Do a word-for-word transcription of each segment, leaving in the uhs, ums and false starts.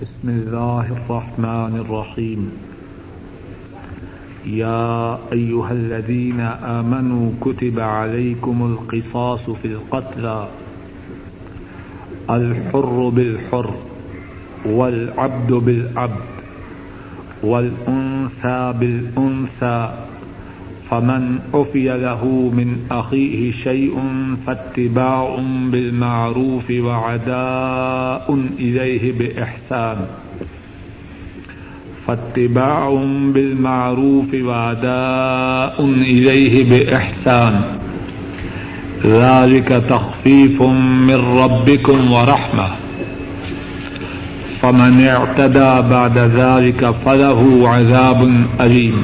بسم اللہ الرحمن الرحیم یا ایہا الذین آمنوا کتب علیکم القصاص فی القتلى الحر بالحر والعبد بالعبد والأنثى بالأنثى فمن عفی له من اخیہ شیء فاتباع بالمعروف وعداء الیہ بإحسان فاتباع بالمعروف وعداء الیہ بإحسان ذلك تخفیف من ربکم ورحمہ فمن اعتدى بعد ذلك فله عذاب أليم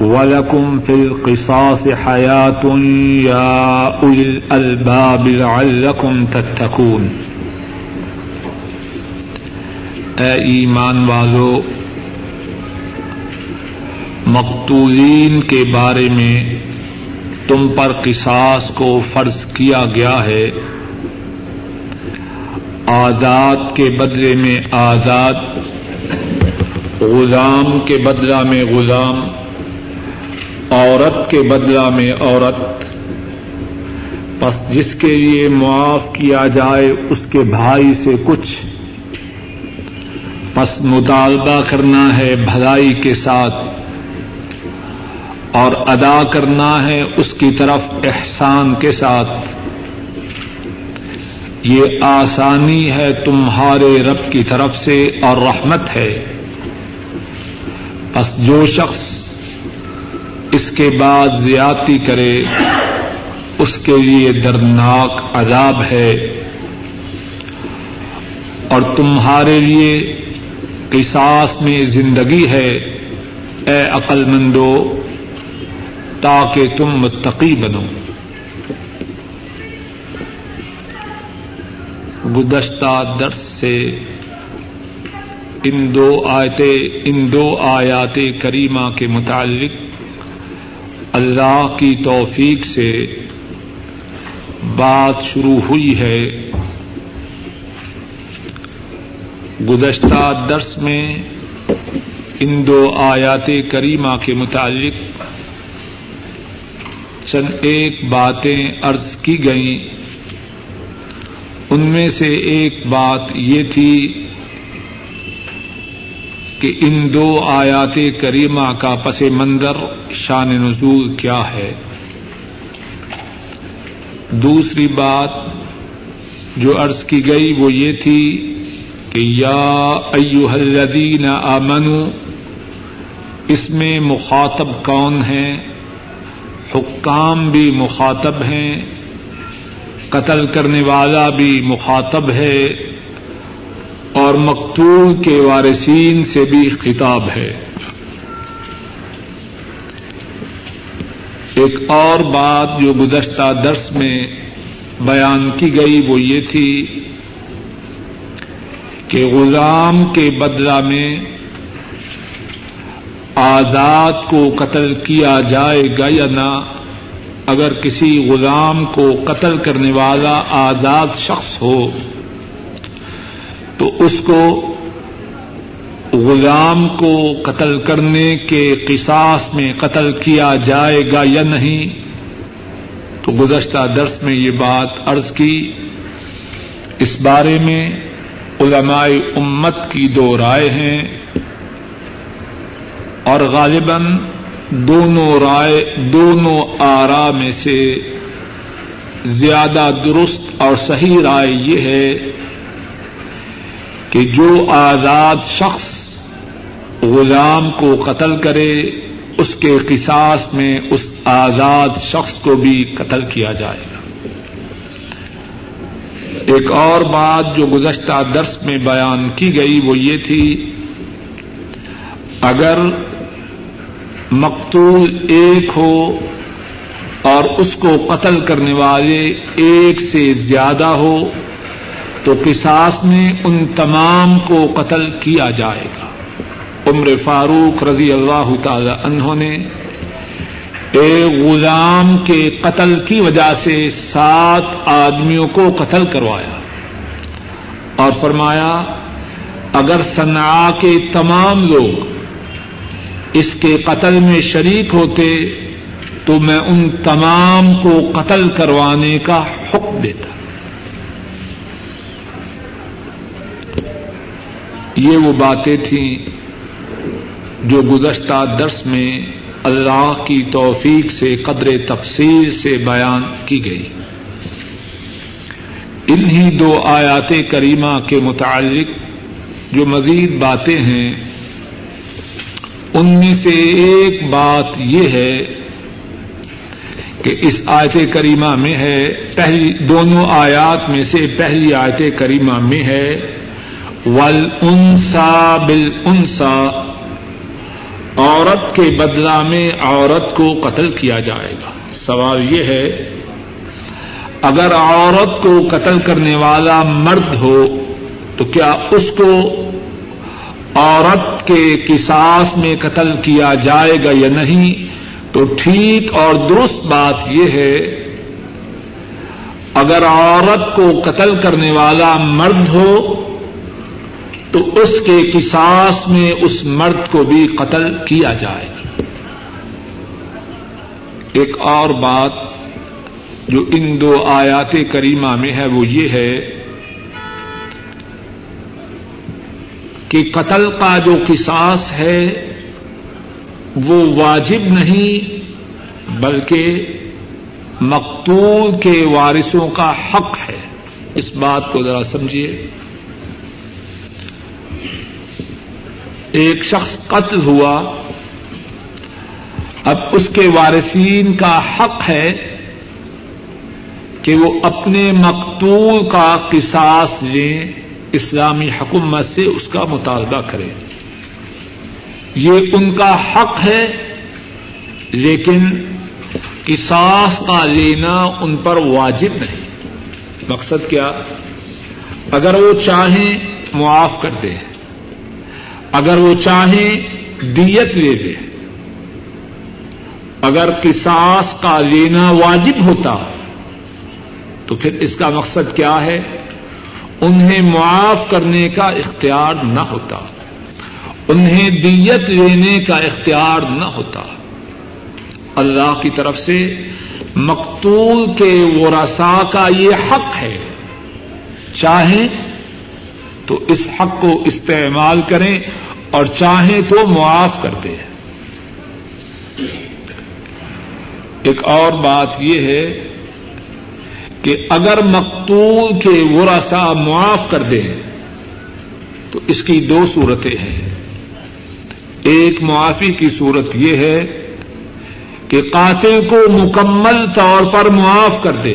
وَلَكُمْ فِي الْقِصَاصِ حَيَاةٌ يَا أُولِي الْأَلْبَابِ لَعَلَّكُمْ تَتَّقُونَ۔ اے ایمان والو، مقتولین کے بارے میں تم پر قصاص کو فرض کیا گیا ہے، آزاد کے بدلے میں آزاد، غلام کے بدلہ میں غلام، عورت کے بدلہ میں عورت، پس جس کے لیے معاف کیا جائے اس کے بھائی سے کچھ، پس مطالبہ کرنا ہے بھلائی کے ساتھ اور ادا کرنا ہے اس کی طرف احسان کے ساتھ۔ یہ آسانی ہے تمہارے رب کی طرف سے اور رحمت ہے، پس جو شخص اس کے بعد زیادتی کرے اس کے لیے دردناک عذاب ہے، اور تمہارے لیے قصاص میں زندگی ہے اے عقل مندو، تاکہ تم متقی بنو۔ گزشتہ درس سے ان دو آیتیں ان دو آیات کریمہ کے متعلق اللہ کی توفیق سے بات شروع ہوئی ہے۔ گزشتہ درس میں ان دو آیات کریمہ کے متعلق چند ایک باتیں عرض کی گئیں، ان میں سے ایک بات یہ تھی کہ ان دو آیات کریمہ کا پس منظر شان نزول کیا ہے۔ دوسری بات جو عرض کی گئی وہ یہ تھی کہ یا ایہا الذین آمنوا، اس میں مخاطب کون ہیں؟ حکام بھی مخاطب ہیں، قتل کرنے والا بھی مخاطب ہے، اور مقتول کے وارثین سے بھی خطاب ہے۔ ایک اور بات جو گزشتہ درس میں بیان کی گئی وہ یہ تھی کہ غلام کے بدلہ میں آزاد کو قتل کیا جائے گا یا نہ۔ اگر کسی غلام کو قتل کرنے والا آزاد شخص ہو تو اس کو غلام کو قتل کرنے کے قصاص میں قتل کیا جائے گا یا نہیں؟ تو گزشتہ درس میں یہ بات عرض کی۔ اس بارے میں علماء امت کی دو رائے ہیں، اور غالباً دونوں رائے دونوں آراء میں سے زیادہ درست اور صحیح رائے یہ ہے کہ جو آزاد شخص غلام کو قتل کرے اس کے قصاص میں اس آزاد شخص کو بھی قتل کیا جائے گا۔ ایک اور بات جو گزشتہ درس میں بیان کی گئی وہ یہ تھی اگر مقتول ایک ہو اور اس کو قتل کرنے والے ایک سے زیادہ ہو تو قصاص میں ان تمام کو قتل کیا جائے گا۔ عمر فاروق رضی اللہ تعالی عنہ نے ایک غلام کے قتل کی وجہ سے سات آدمیوں کو قتل کروایا، اور فرمایا اگر صنعاء کے تمام لوگ اس کے قتل میں شریک ہوتے تو میں ان تمام کو قتل کروانے کا حکم دیتا. یہ وہ باتیں تھیں جو گزشتہ درس میں اللہ کی توفیق سے قدر تفصیل سے بیان کی گئی. انہی دو آیات کریمہ کے متعلق جو مزید باتیں ہیں ان میں سے ایک بات یہ ہے کہ اس آیت کریمہ میں ہے پہلی دونوں آیات میں سے پہلی آیت کریمہ میں ہے وَالْأُنْثَى بِالْأُنْثَى عورت کے بدلہ میں عورت کو قتل کیا جائے گا. سوال یہ ہے اگر عورت کو قتل کرنے والا مرد ہو تو کیا اس کو عورت کے قصاص میں قتل کیا جائے گا یا نہیں؟ تو ٹھیک اور درست بات یہ ہے اگر عورت کو قتل کرنے والا مرد ہو تو اس کے قصاص میں اس مرد کو بھی قتل کیا جائے گا. ایک اور بات جو ان دو آیات کریمہ میں ہے وہ یہ ہے کہ قتل کا جو قصاص ہے وہ واجب نہیں بلکہ مقتول کے وارثوں کا حق ہے. اس بات کو ذرا سمجھیے. ایک شخص قتل ہوا, اب اس کے وارثین کا حق ہے کہ وہ اپنے مقتول کا قصاص لیں, اسلامی حکومت سے اس کا مطالبہ کریں. یہ ان کا حق ہے لیکن قصاص کا لینا ان پر واجب نہیں. مقصد کیا؟ اگر وہ چاہیں معاف کر دیں, اگر وہ چاہیں دیت لے لیں. اگر قصاص کا لینا واجب ہوتا تو پھر اس کا مقصد کیا ہے؟ انہیں معاف کرنے کا اختیار نہ ہوتا, انہیں دیت لینے کا اختیار نہ ہوتا. اللہ کی طرف سے مقتول کے ورثاء کا یہ حق ہے, چاہیں تو اس حق کو استعمال کریں اور چاہیں تو معاف کر دیں. ایک اور بات یہ ہے کہ اگر مقتول کے ورثاء معاف کر دیں تو اس کی دو صورتیں ہیں. ایک معافی کی صورت یہ ہے کہ قاتل کو مکمل طور پر معاف کر دے,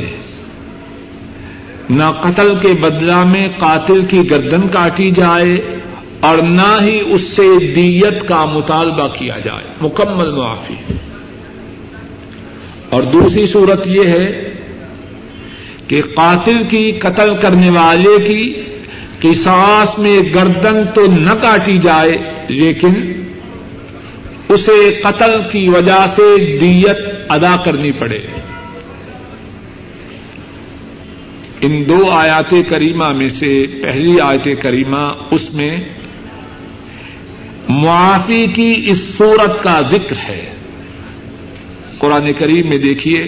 نہ قتل کے بدلہ میں قاتل کی گردن کاٹی جائے اور نہ ہی اس سے دیت کا مطالبہ کیا جائے, مکمل معافی. اور دوسری صورت یہ ہے کہ قاتل کی, قتل کرنے والے کی قصاص میں گردن تو نہ کاٹی جائے لیکن اسے قتل کی وجہ سے دیت ادا کرنی پڑے. ان دو آیات کریمہ میں سے پہلی آیت کریمہ اس میں معافی کی اس صورت کا ذکر ہے. قرآن کریم میں دیکھیے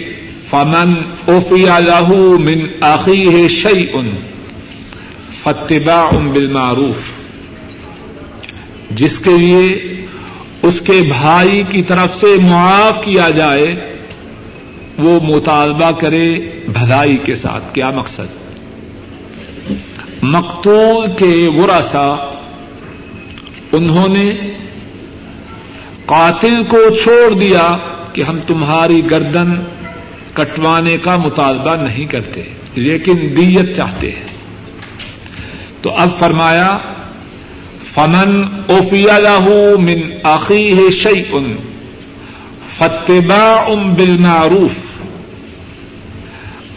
فمن عفی لہ من اخیہ شیء فاتباع بالمعروف, جس کے لیے اس کے بھائی کی طرف سے معاف کیا جائے وہ مطالبہ کرے بھلائی کے ساتھ. کیا مقصد؟ مقتول کے ورثاء انہوں نے قاتل کو چھوڑ دیا کہ ہم تمہاری گردن کٹوانے کا مطالبہ نہیں کرتے لیکن دیت چاہتے ہیں. تو اب فرمایا فمن عفی لہ من اخیہ شیء فاتباع بالمعروف.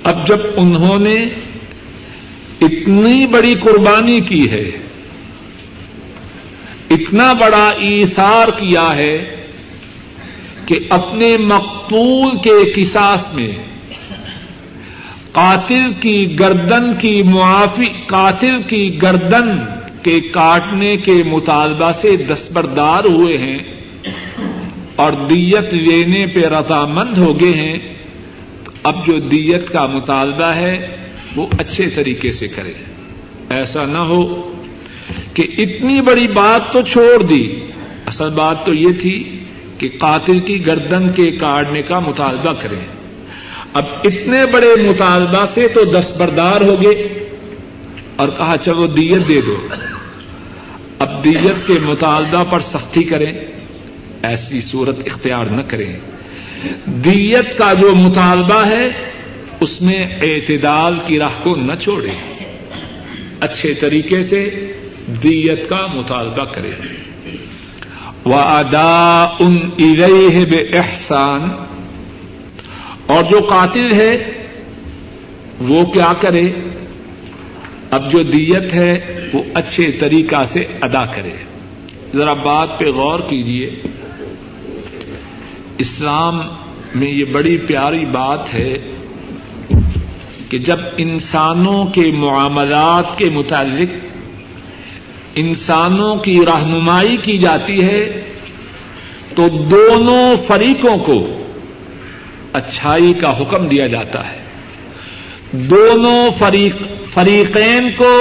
اب جب انہوں نے اتنی بڑی قربانی کی ہے, اتنا بڑا ایثار کیا ہے کہ اپنے مقتول کے قصاص میں قاتل کی گردن کی معافی قاتل کی گردن کے کاٹنے کے مطالبہ سے دستبردار ہوئے ہیں اور دیت لینے پہ رضامند ہو گئے ہیں، تو اب جو دیت کا مطالبہ ہے وہ اچھے طریقے سے کرے، ایسا نہ ہو کہ اتنی بڑی بات تو چھوڑ دی، اصل بات تو یہ تھی کہ قاتل کی گردن کے کاٹنے کا مطالبہ کریں، اب اتنے بڑے مطالبہ سے تو دستبردار ہو گئے اور کہا چلو دیت دے دو، اب دیت کے مطالبہ پر سختی کریں، ایسی صورت اختیار نہ کریں، دیت کا جو مطالبہ ہے اس میں اعتدال کی راہ کو نہ چھوڑیں، اچھے طریقے سے دیت کا مطالبہ کریں۔ وَأَدَاءٌ إِلَيْهِ بِإِحْسَانٍ، اور جو قاتل ہے وہ کیا کرے، اب جو دیت ہے وہ اچھے طریقہ سے ادا کرے۔ ذرا بات پہ غور کیجیے، اسلام میں یہ بڑی پیاری بات ہے کہ جب انسانوں کے معاملات کے متعلق انسانوں کی رہنمائی کی جاتی ہے تو دونوں فریقوں کو اچھائی کا حکم دیا جاتا ہے، دونوں فریق فریقین کو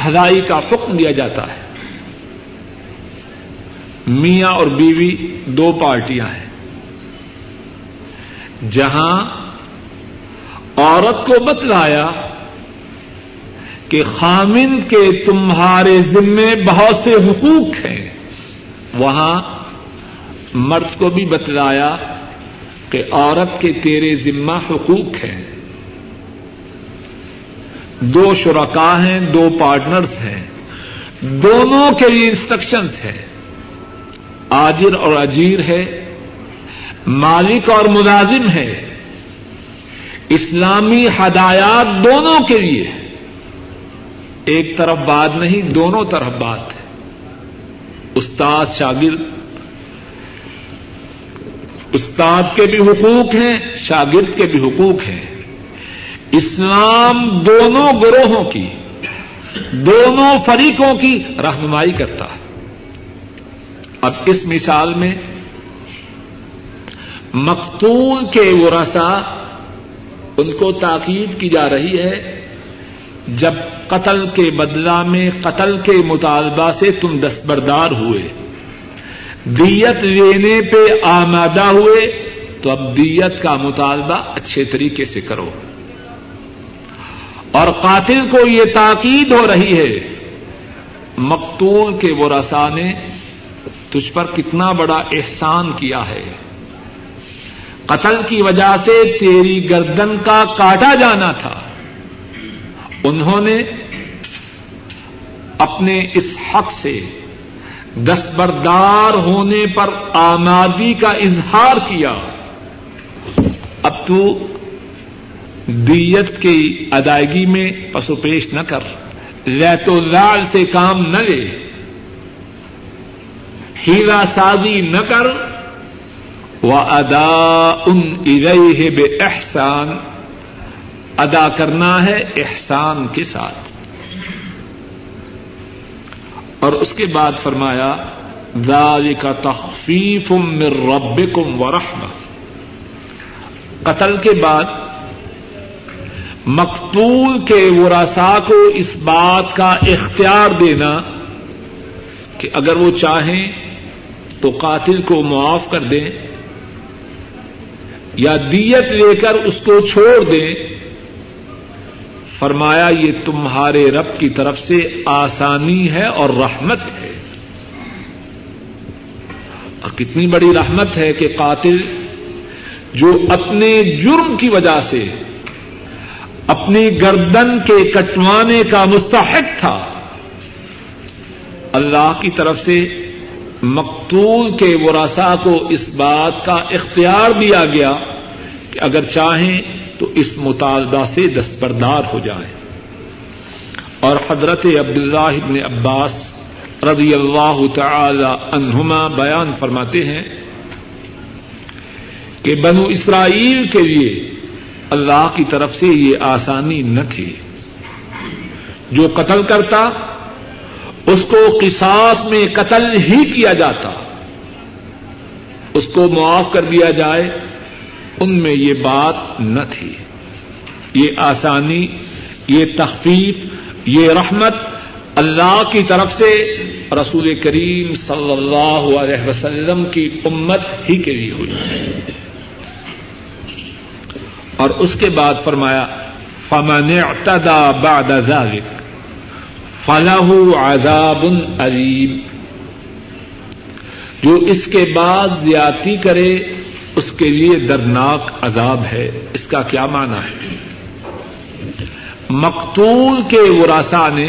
بھلائی کا حکم دیا جاتا ہے۔ میاں اور بیوی دو پارٹیاں ہیں، جہاں عورت کو بتلایا کہ خامن کے تمہارے ذمے بہت سے حقوق ہیں، وہاں مرد کو بھی بتلایا کہ عورت کے تیرے ذمہ حقوق ہیں۔ دو شرکا ہیں، دو پارٹنرز ہیں، دونوں کے لیے انسٹرکشنز ہیں، آجر اور اجیر ہے، مالک اور ملازم ہے، اسلامی ہدایات دونوں کے لیے، ایک طرف بات نہیں، دونوں طرف بات ہے۔ استاد شاگرد، استاد کے بھی حقوق ہیں، شاگرد کے بھی حقوق ہیں۔ اسلام دونوں گروہوں کی، دونوں فریقوں کی رہنمائی کرتا ہے۔ اب اس مثال میں مقتول کے ورثاء ان کو تاکید کی جا رہی ہے، جب قتل کے بدلہ میں قتل کے مطالبہ سے تم دستبردار ہوئے، دیت لینے پہ آمادہ ہوئے، تو اب دیت کا مطالبہ اچھے طریقے سے کرو۔ اور قاتل کو یہ تاکید ہو رہی ہے، مقتول کے ورثاء نے تجھ پر کتنا بڑا احسان کیا ہے، قتل کی وجہ سے تیری گردن کا کاٹا جانا تھا، انہوں نے اپنے اس حق سے دستبردار ہونے پر آمادی کا اظہار کیا، اب تو دیت کی ادائیگی میں پس و پیش نہ کر، لیت و لعب سے کام نہ لے، ہیرا سازی نہ کر۔ وَأَدَاءٌ إِلَيْهِ بِإِحْسَانٍ، ادا کرنا ہے احسان کے ساتھ۔ اور اس کے بعد فرمایا ذَلِكَ تَخْفِيفٌ مِّن رَبِّكُمْ وَرَحْمَةٌ، قتل کے بعد مقتول کے ورثاء کو اس بات کا اختیار دینا کہ اگر وہ چاہیں تو قاتل کو معاف کر دیں یا دیت لے کر اس کو چھوڑ دیں، فرمایا یہ تمہارے رب کی طرف سے آسانی ہے اور رحمت ہے۔ اور کتنی بڑی رحمت ہے کہ قاتل جو اپنے جرم کی وجہ سے اپنی گردن کے کٹوانے کا مستحق تھا، اللہ کی طرف سے مقتول کے ورثاء کو اس بات کا اختیار دیا گیا کہ اگر چاہیں تو اس مطالبہ سے دستبردار ہو جائیں۔ اور حضرت عبداللہ ابن عباس رضی اللہ تعالی عنہما بیان فرماتے ہیں کہ بنو اسرائیل کے لیے اللہ کی طرف سے یہ آسانی نہ تھی. جو قتل کرتا اس کو قصاص میں قتل ہی کیا جاتا، اس کو معاف کر دیا جائے، ان میں یہ بات نہ تھی. یہ آسانی، یہ تخفیف، یہ رحمت اللہ کی طرف سے رسول کریم صلی اللہ علیہ وسلم کی امت ہی کے لیے ہوئی ہے. اور اس کے بعد فرمایا فمن اعتدى بعد ذلك فله عذاب علیم، جو اس کے بعد زیادتی کرے اس کے لیے دردناک عذاب ہے. اس کا کیا معنی ہے؟ مقتول کے ورثاء نے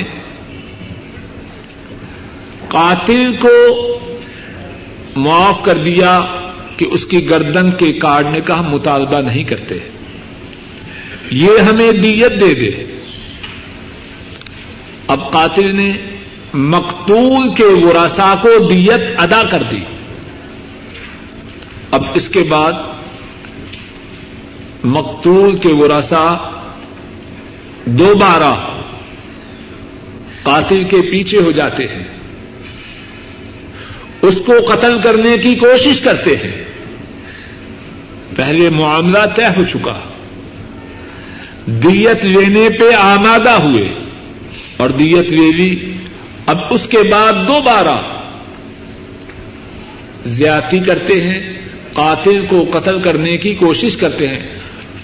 قاتل کو معاف کر دیا کہ اس کی گردن کے کاٹنے کا ہم مطالبہ نہیں کرتے، یہ ہمیں دیت دے دے. اب قاتل نے مقتول کے ورثاء کو دیت ادا کر دی، اب اس کے بعد مقتول کے ورثاء دوبارہ قاتل کے پیچھے ہو جاتے ہیں، اس کو قتل کرنے کی کوشش کرتے ہیں. پہلے معاملہ طے ہو چکا، دیت لینے پہ آمادہ ہوئے اور دیت لے لی، اب اس کے بعد دوبارہ زیادتی کرتے ہیں، قاتل کو قتل کرنے کی کوشش کرتے ہیں.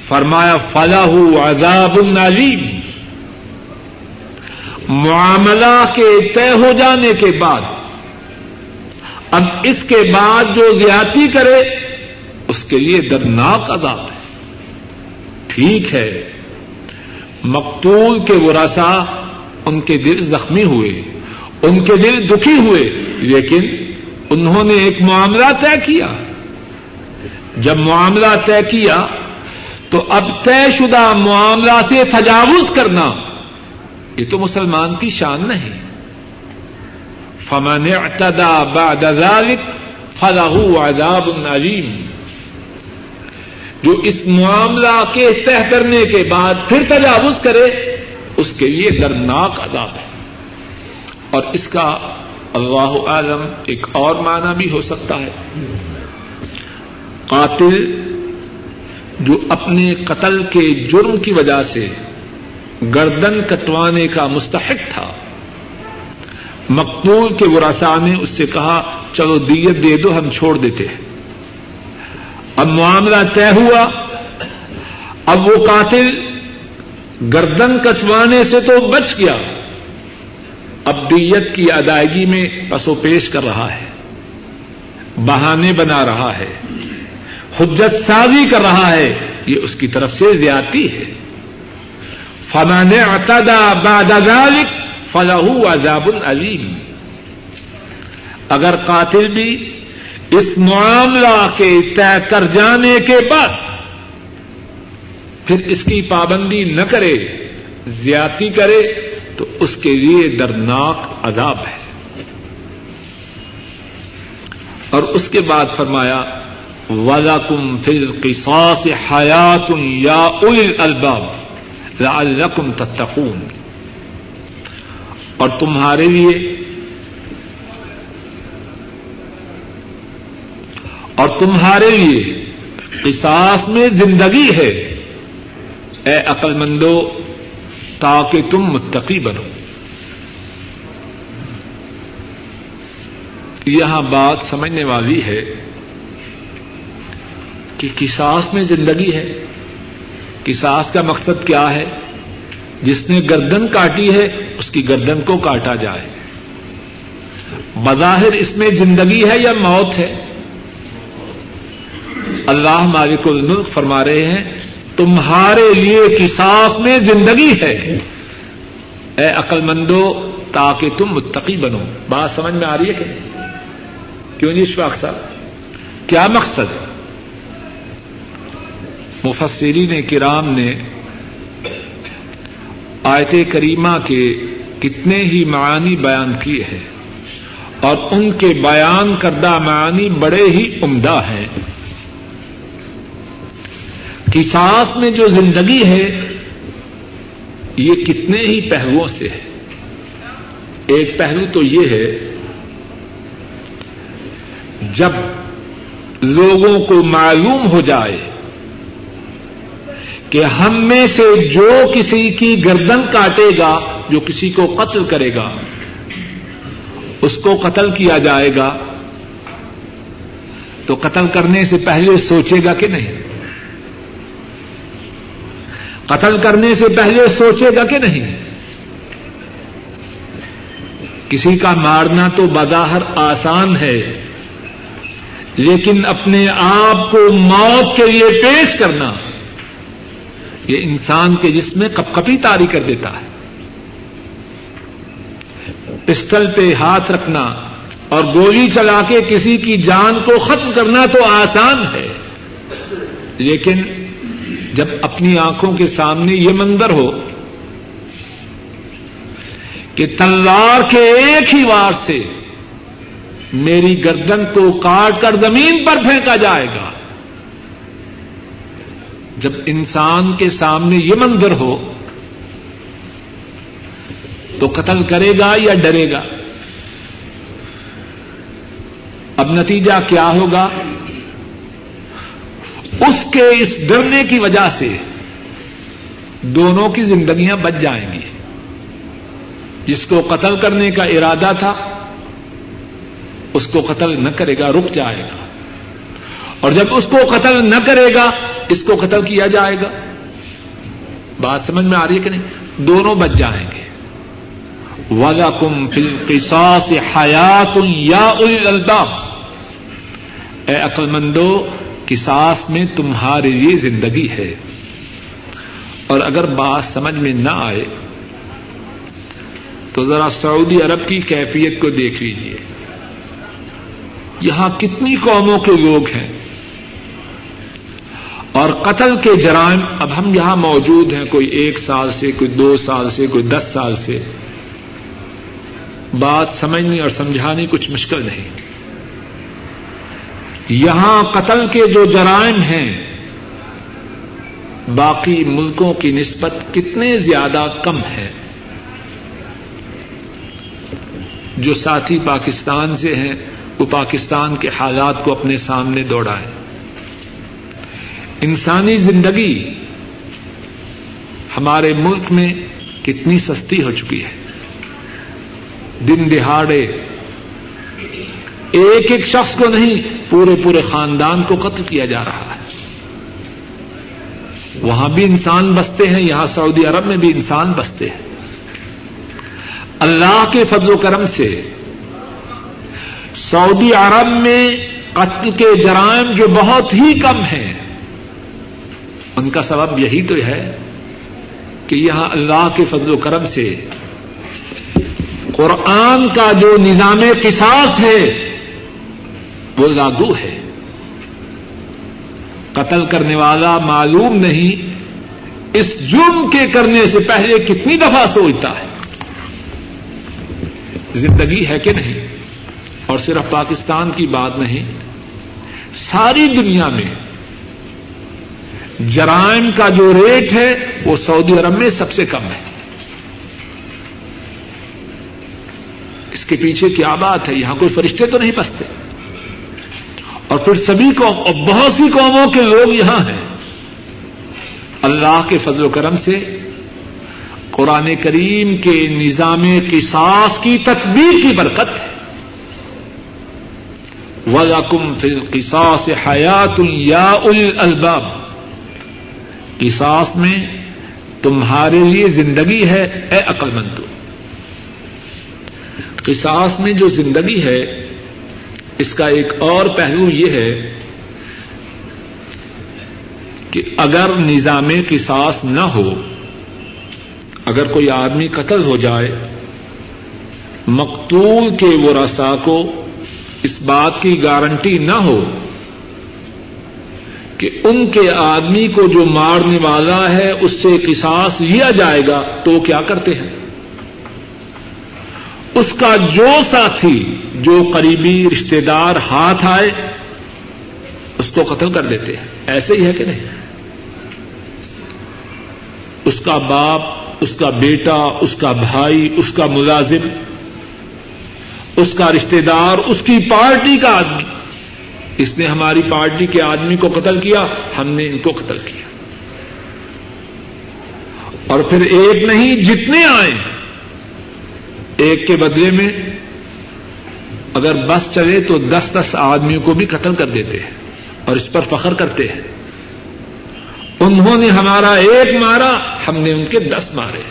فرمایا فَلَهُ عَذَابٌ عَلِيمٌ، معاملہ کے طے ہو جانے کے بعد اب اس کے بعد جو زیادتی کرے اس کے لیے دردناک عذاب ہے. ٹھیک ہے، مقتول کے ورثاء ان کے دل زخمی ہوئے، ان کے دل دکھی ہوئے، لیکن انہوں نے ایک معاملہ طے کیا. جب معاملہ طے کیا تو اب طے شدہ معاملہ سے تجاوز کرنا یہ تو مسلمان کی شان نہیں. فَمَنِ اعْتَدَى بَعْدَ ذَلِكَ فَلَهُ عَذَابٌ عَلِيمٌ، جو اس معاملہ کے طے کرنے کے بعد پھر تجاوز کرے اس کے لیے دردناک عذاب ہے. اور اس کا اللہ عالم ایک اور معنی بھی ہو سکتا ہے، قاتل جو اپنے قتل کے جرم کی وجہ سے گردن کٹوانے کا مستحق تھا، مقتول کے ورثاء نے اس سے کہا چلو دیت دے دو ہم چھوڑ دیتے ہیں. اب معاملہ طے ہوا، اب وہ قاتل گردن کٹوانے سے تو بچ گیا، اب دیت کی ادائیگی میں پس و پیش کر رہا ہے، بہانے بنا رہا ہے، حجت سازی کر رہا ہے، یہ اس کی طرف سے زیادتی ہے. فَمَنِ اعْتَدَى بَعْدَ ذَلِكَ فَلَهُ عَذَابٌ عَلِيمٌ، اگر قاتل بھی اس معاملہ کے طے کر جانے کے بعد پھر اس کی پابندی نہ کرے، زیادتی کرے، تو اس کے لیے دردناک عذاب ہے. اور اس کے بعد فرمایا وَلَكُمْ فِي الْقِصَاصِ حَيَاتٌ يَا أُولِي الْأَلْبَابِ لَعَلَّكُمْ تَتَّقُونَ، اور تمہارے لیے اور تمہارے لیے قصاص میں زندگی ہے اے عقل مندو، تاکہ تم متقی بنو. یہاں بات سمجھنے والی ہے کہ قصاص میں زندگی ہے. قصاص کا مقصد کیا ہے؟ جس نے گردن کاٹی ہے اس کی گردن کو کاٹا جائے. بظاہر اس میں زندگی ہے یا موت ہے؟ اللہ مالک الملک فرما رہے ہیں تمہارے لیے قصاص میں زندگی ہے اے عقل مندو، تاکہ تم متقی بنو. بات سمجھ میں آ رہی ہے کہ کیوں جی شفاق صاحب؟ کیا مقصد؟ مفسرین کرام نے آیت کریمہ کے کتنے ہی معانی بیان کیے ہیں اور ان کے بیان کردہ معانی بڑے ہی عمدہ ہیں. قصاص میں جو زندگی ہے یہ کتنے ہی پہلوؤں سے ہے. ایک پہلو تو یہ ہے جب لوگوں کو معلوم ہو جائے کہ ہم میں سے جو کسی کی گردن کاٹے گا, جو کسی کو قتل کرے گا, اس کو قتل کیا جائے گا, تو قتل کرنے سے پہلے سوچے گا کہ نہیں, قتل کرنے سے پہلے سوچے گا کہ نہیں. کسی کا مارنا تو بظاہر آسان ہے, لیکن اپنے آپ کو موت کے لیے پیش کرنا یہ انسان کے جسم میں کپکپی طاری کر دیتا ہے. پسٹل پہ ہاتھ رکھنا اور گولی چلا کے کسی کی جان کو ختم کرنا تو آسان ہے, لیکن جب اپنی آنکھوں کے سامنے یہ منظر ہو کہ تلوار کے ایک ہی وار سے میری گردن کو کاٹ کر زمین پر پھینکا جائے گا, جب انسان کے سامنے یہ منظر ہو تو قتل کرے گا یا ڈرے گا؟ اب نتیجہ کیا ہوگا؟ اس کے اس ڈرنے کی وجہ سے دونوں کی زندگیاں بچ جائیں گی. جس کو قتل کرنے کا ارادہ تھا اس کو قتل نہ کرے گا, رک جائے گا, اور جب اس کو قتل نہ کرے گا اس کو قتل کیا جائے گا. بات سمجھ میں آ رہی ہے کہ نہیں؟ دونوں بچ جائیں گے. وَلَكُمْ فِي الْقِصَاصِ حَيَاتٌ يَا أُولِي الْأَلْبَابِ, اے عقل مندو قصاص میں تمہارے لیے زندگی ہے. اور اگر بات سمجھ میں نہ آئے تو ذرا سعودی عرب کی کیفیت کو دیکھ لیجیے. یہاں کتنی قوموں کے لوگ ہیں اور قتل کے جرائم, اب ہم یہاں موجود ہیں کوئی ایک سال سے, کوئی دو سال سے, کوئی دس سال سے. بات سمجھنے اور سمجھانی کچھ مشکل نہیں. یہاں قتل کے جو جرائم ہیں باقی ملکوں کی نسبت کتنے زیادہ کم ہیں. جو ساتھی پاکستان سے ہیں وہ پاکستان کے حالات کو اپنے سامنے دوڑائیں. انسانی زندگی ہمارے ملک میں کتنی سستی ہو چکی ہے. دن دہاڑے ایک ایک شخص کو نہیں پورے پورے خاندان کو قتل کیا جا رہا ہے. وہاں بھی انسان بستے ہیں, یہاں سعودی عرب میں بھی انسان بستے ہیں. اللہ کے فضل و کرم سے سعودی عرب میں قتل کے جرائم جو بہت ہی کم ہیں, ان کا سبب یہی تو ہے کہ یہاں اللہ کے فضل و کرم سے قرآن کا جو نظام قصاص ہے وہ لاگو ہے. قتل کرنے والا معلوم نہیں اس جرم کے کرنے سے پہلے کتنی دفعہ سوچتا ہے. زندگی ہے کہ نہیں؟ اور صرف پاکستان کی بات نہیں, ساری دنیا میں جرائم کا جو ریٹ ہے وہ سعودی عرب میں سب سے کم ہے. اس کے پیچھے کیا بات ہے؟ یہاں کوئی فرشتے تو نہیں بستے, اور پھر سبھی قوم اور بہت سی قوموں کے لوگ یہاں ہیں. اللہ کے فضل و کرم سے قرآن کریم کے نظام قصاص کی تطبیق کی برکت ہے. وَلَكُمْ فِي الْقِصَاصِ حَيَاتٌ يَا أُولِي الْأَلْبَابِ, قصاص میں تمہارے لیے زندگی ہے اے عقل مندو. قصاص میں جو زندگی ہے اس کا ایک اور پہلو یہ ہے کہ اگر نظام قصاص نہ ہو, اگر کوئی آدمی قتل ہو جائے, مقتول کے ورثاء کو اس بات کی گارنٹی نہ ہو کہ ان کے آدمی کو جو مارنے والا ہے اس سے قصاص لیا جائے گا, تو وہ کیا کرتے ہیں؟ اس کا جو ساتھی, جو قریبی رشتے دار ہاتھ آئے اس کو قتل کر دیتے ہیں. ایسے ہی ہے کہ نہیں؟ اس کا باپ, اس کا بیٹا, اس کا بھائی, اس کا ملازم, اس کا رشتہ دار, اس کی پارٹی کا آدمی, اس نے ہماری پارٹی کے آدمی کو قتل کیا, ہم نے ان کو قتل کیا. اور پھر ایک نہیں جتنے آئے, ایک کے بدلے میں اگر بس چلے تو دس دس آدمیوں کو بھی قتل کر دیتے ہیں اور اس پر فخر کرتے ہیں. انہوں نے ہمارا ایک مارا, ہم نے ان کے دس مارے.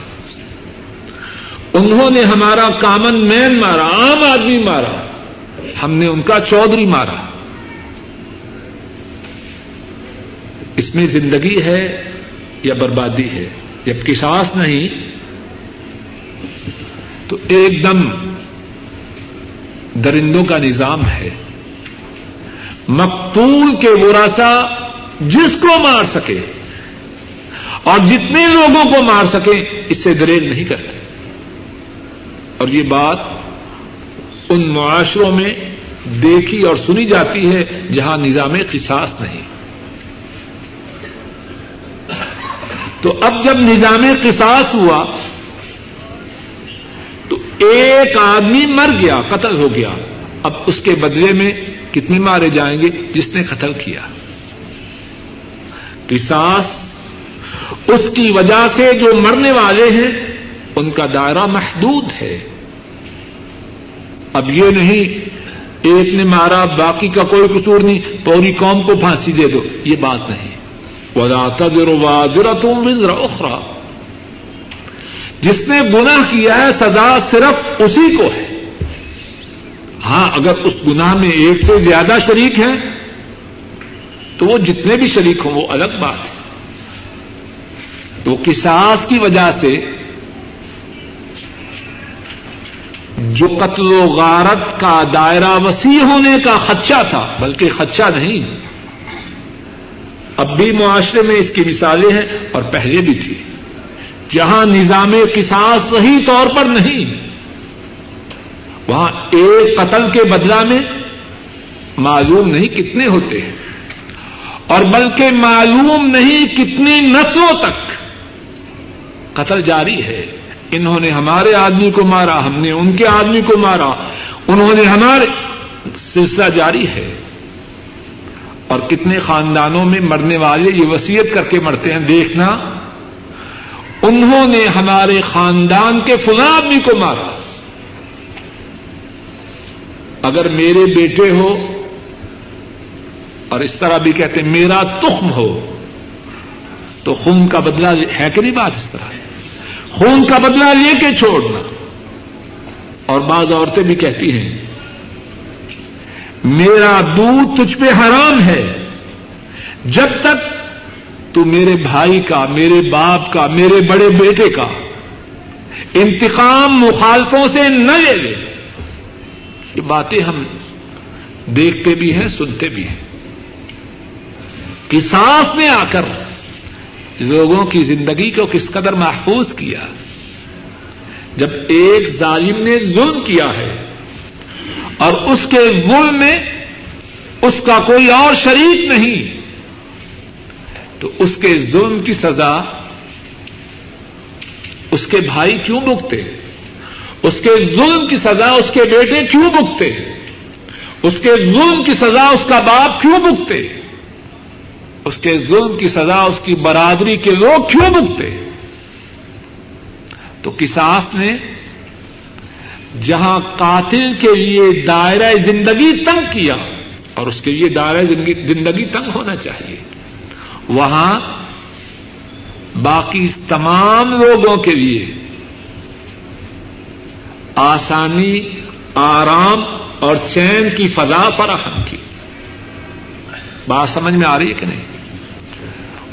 انہوں نے ہمارا کامن مین مارا, عام آدمی مارا, ہم نے ان کا چودھری مارا. اس میں زندگی ہے یا بربادی ہے؟ جب قصاص نہیں تو ایک دم درندوں کا نظام ہے. مقتول کے ورثہ جس کو مار سکے اور جتنے لوگوں کو مار سکے اس سے دریغ نہیں کرتے, اور یہ بات ان معاشروں میں دیکھی اور سنی جاتی ہے جہاں نظام قصاص نہیں. تو اب جب نظام قصاص ہوا تو ایک آدمی مر گیا, قتل ہو گیا, اب اس کے بدلے میں کتنے مارے جائیں گے جس نے قتل کیا؟ قصاص اس کی وجہ سے جو مرنے والے ہیں ان کا دائرہ محدود ہے. اب یہ نہیں ایک نے مارا باقی کا کوئی قصور نہیں پوری قوم کو پھانسی دے دو, یہ بات نہیں. وَلَا تَذِرُ وَازِرَةٌ وِزْرَ أُخْرَى, جس نے گناہ کیا ہے سزا صرف اسی کو ہے. ہاں اگر اس گناہ میں ایک سے زیادہ شریک ہیں تو وہ جتنے بھی شریک ہوں وہ الگ بات ہے. تو قصاص کی وجہ سے جو قتل و غارت کا دائرہ وسیع ہونے کا خدشہ تھا, بلکہ خدشہ نہیں, اب بھی معاشرے میں اس کی مثالیں ہیں اور پہلے بھی تھی, جہاں نظام قصاص صحیح طور پر نہیں وہاں ایک قتل کے بدلہ میں معلوم نہیں کتنے ہوتے ہیں, اور بلکہ معلوم نہیں کتنی نسلوں تک قتل جاری ہے. انہوں نے ہمارے آدمی کو مارا, ہم نے ان کے آدمی کو مارا, انہوں نے ہمارے, سلسلہ جاری ہے. اور کتنے خاندانوں میں مرنے والے یہ وصیت کر کے مرتے ہیں, دیکھنا انہوں نے ہمارے خاندان کے فلاں آدمی کو مارا, اگر میرے بیٹے ہو, اور اس طرح بھی کہتے ہیں میرا تخم ہو, تو خون کا بدلہ ہے کہ نہیں؟ بات اس طرح ہے, خون کا بدلہ لے کے چھوڑنا. اور بعض عورتیں بھی کہتی ہیں میرا دودھ تجھ پہ حرام ہے جب تک تو میرے بھائی کا, میرے باپ کا, میرے بڑے بیٹے کا انتقام مخالفوں سے نہ لے لے. یہ باتیں ہم دیکھتے بھی ہیں سنتے بھی ہیں. قصاص نے آ کر لوگوں کی زندگی کو کس قدر محفوظ کیا. جب ایک ظالم نے ظلم کیا ہے اور اس کے ظلم میں اس کا کوئی اور شریک نہیں, تو اس کے ظلم کی سزا اس کے بھائی کیوں بھگتے, اس کے ظلم کی سزا اس کے بیٹے کیوں بھگتے, اس کے ظلم کی سزا اس کا باپ کیوں بھگتے, اس کے ظلم کی سزا اس کی برادری کے لوگ کیوں بھگتے؟ تو قصاص نے جہاں قاتل کے لیے دائرہ زندگی تنگ کیا, اور اس کے لیے دائرہ زندگی تنگ ہونا چاہیے, وہاں باقی تمام لوگوں کے لیے آسانی, آرام اور چین کی فضا فراہم کی. بات سمجھ میں آ رہی ہے کہ نہیں؟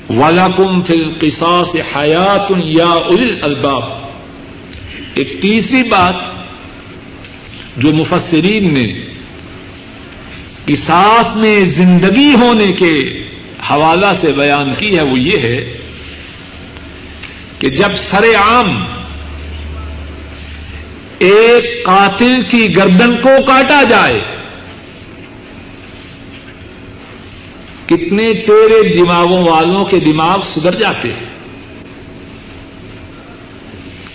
وَلَكُمْ فِي الْقِصَاصِ حَيَاتٌ يَا أُولِي الْأَلْبَابِ. ایک تیسری بات جو مفسرین نے قصاص میں زندگی ہونے کے حوالہ سے بیان کی ہے وہ یہ ہے کہ جب سر عام ایک قاتل کی گردن کو کاٹا جائے, کتنے تیرے دماغوں والوں کے دماغ سدھر جاتے ہیں,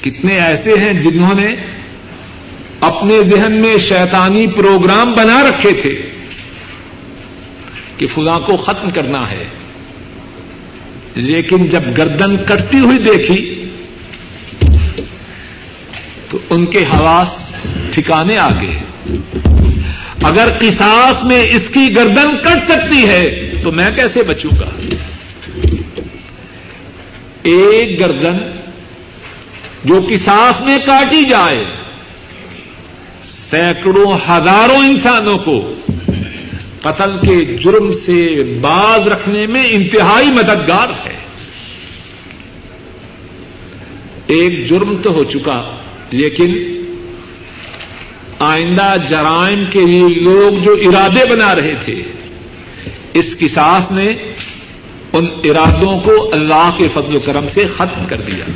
کتنے ایسے ہیں جنہوں نے اپنے ذہن میں شیطانی پروگرام بنا رکھے تھے کہ فلاں کو ختم کرنا ہے، لیکن جب گردن کٹتی ہوئی دیکھی تو ان کے حواس ٹھکانے آ گئے۔ اگر قصاص میں اس کی گردن کٹ سکتی ہے تو میں کیسے بچوں گا؟ ایک گردن جو قصاص میں کاٹی جائے سینکڑوں ہزاروں انسانوں کو قتل کے جرم سے باز رکھنے میں انتہائی مددگار ہے۔ ایک جرم تو ہو چکا، لیکن آئندہ جرائم کے لیے لوگ جو ارادے بنا رہے تھے، اس قصاص نے ان ارادوں کو اللہ کے فضل و کرم سے ختم کر دیا۔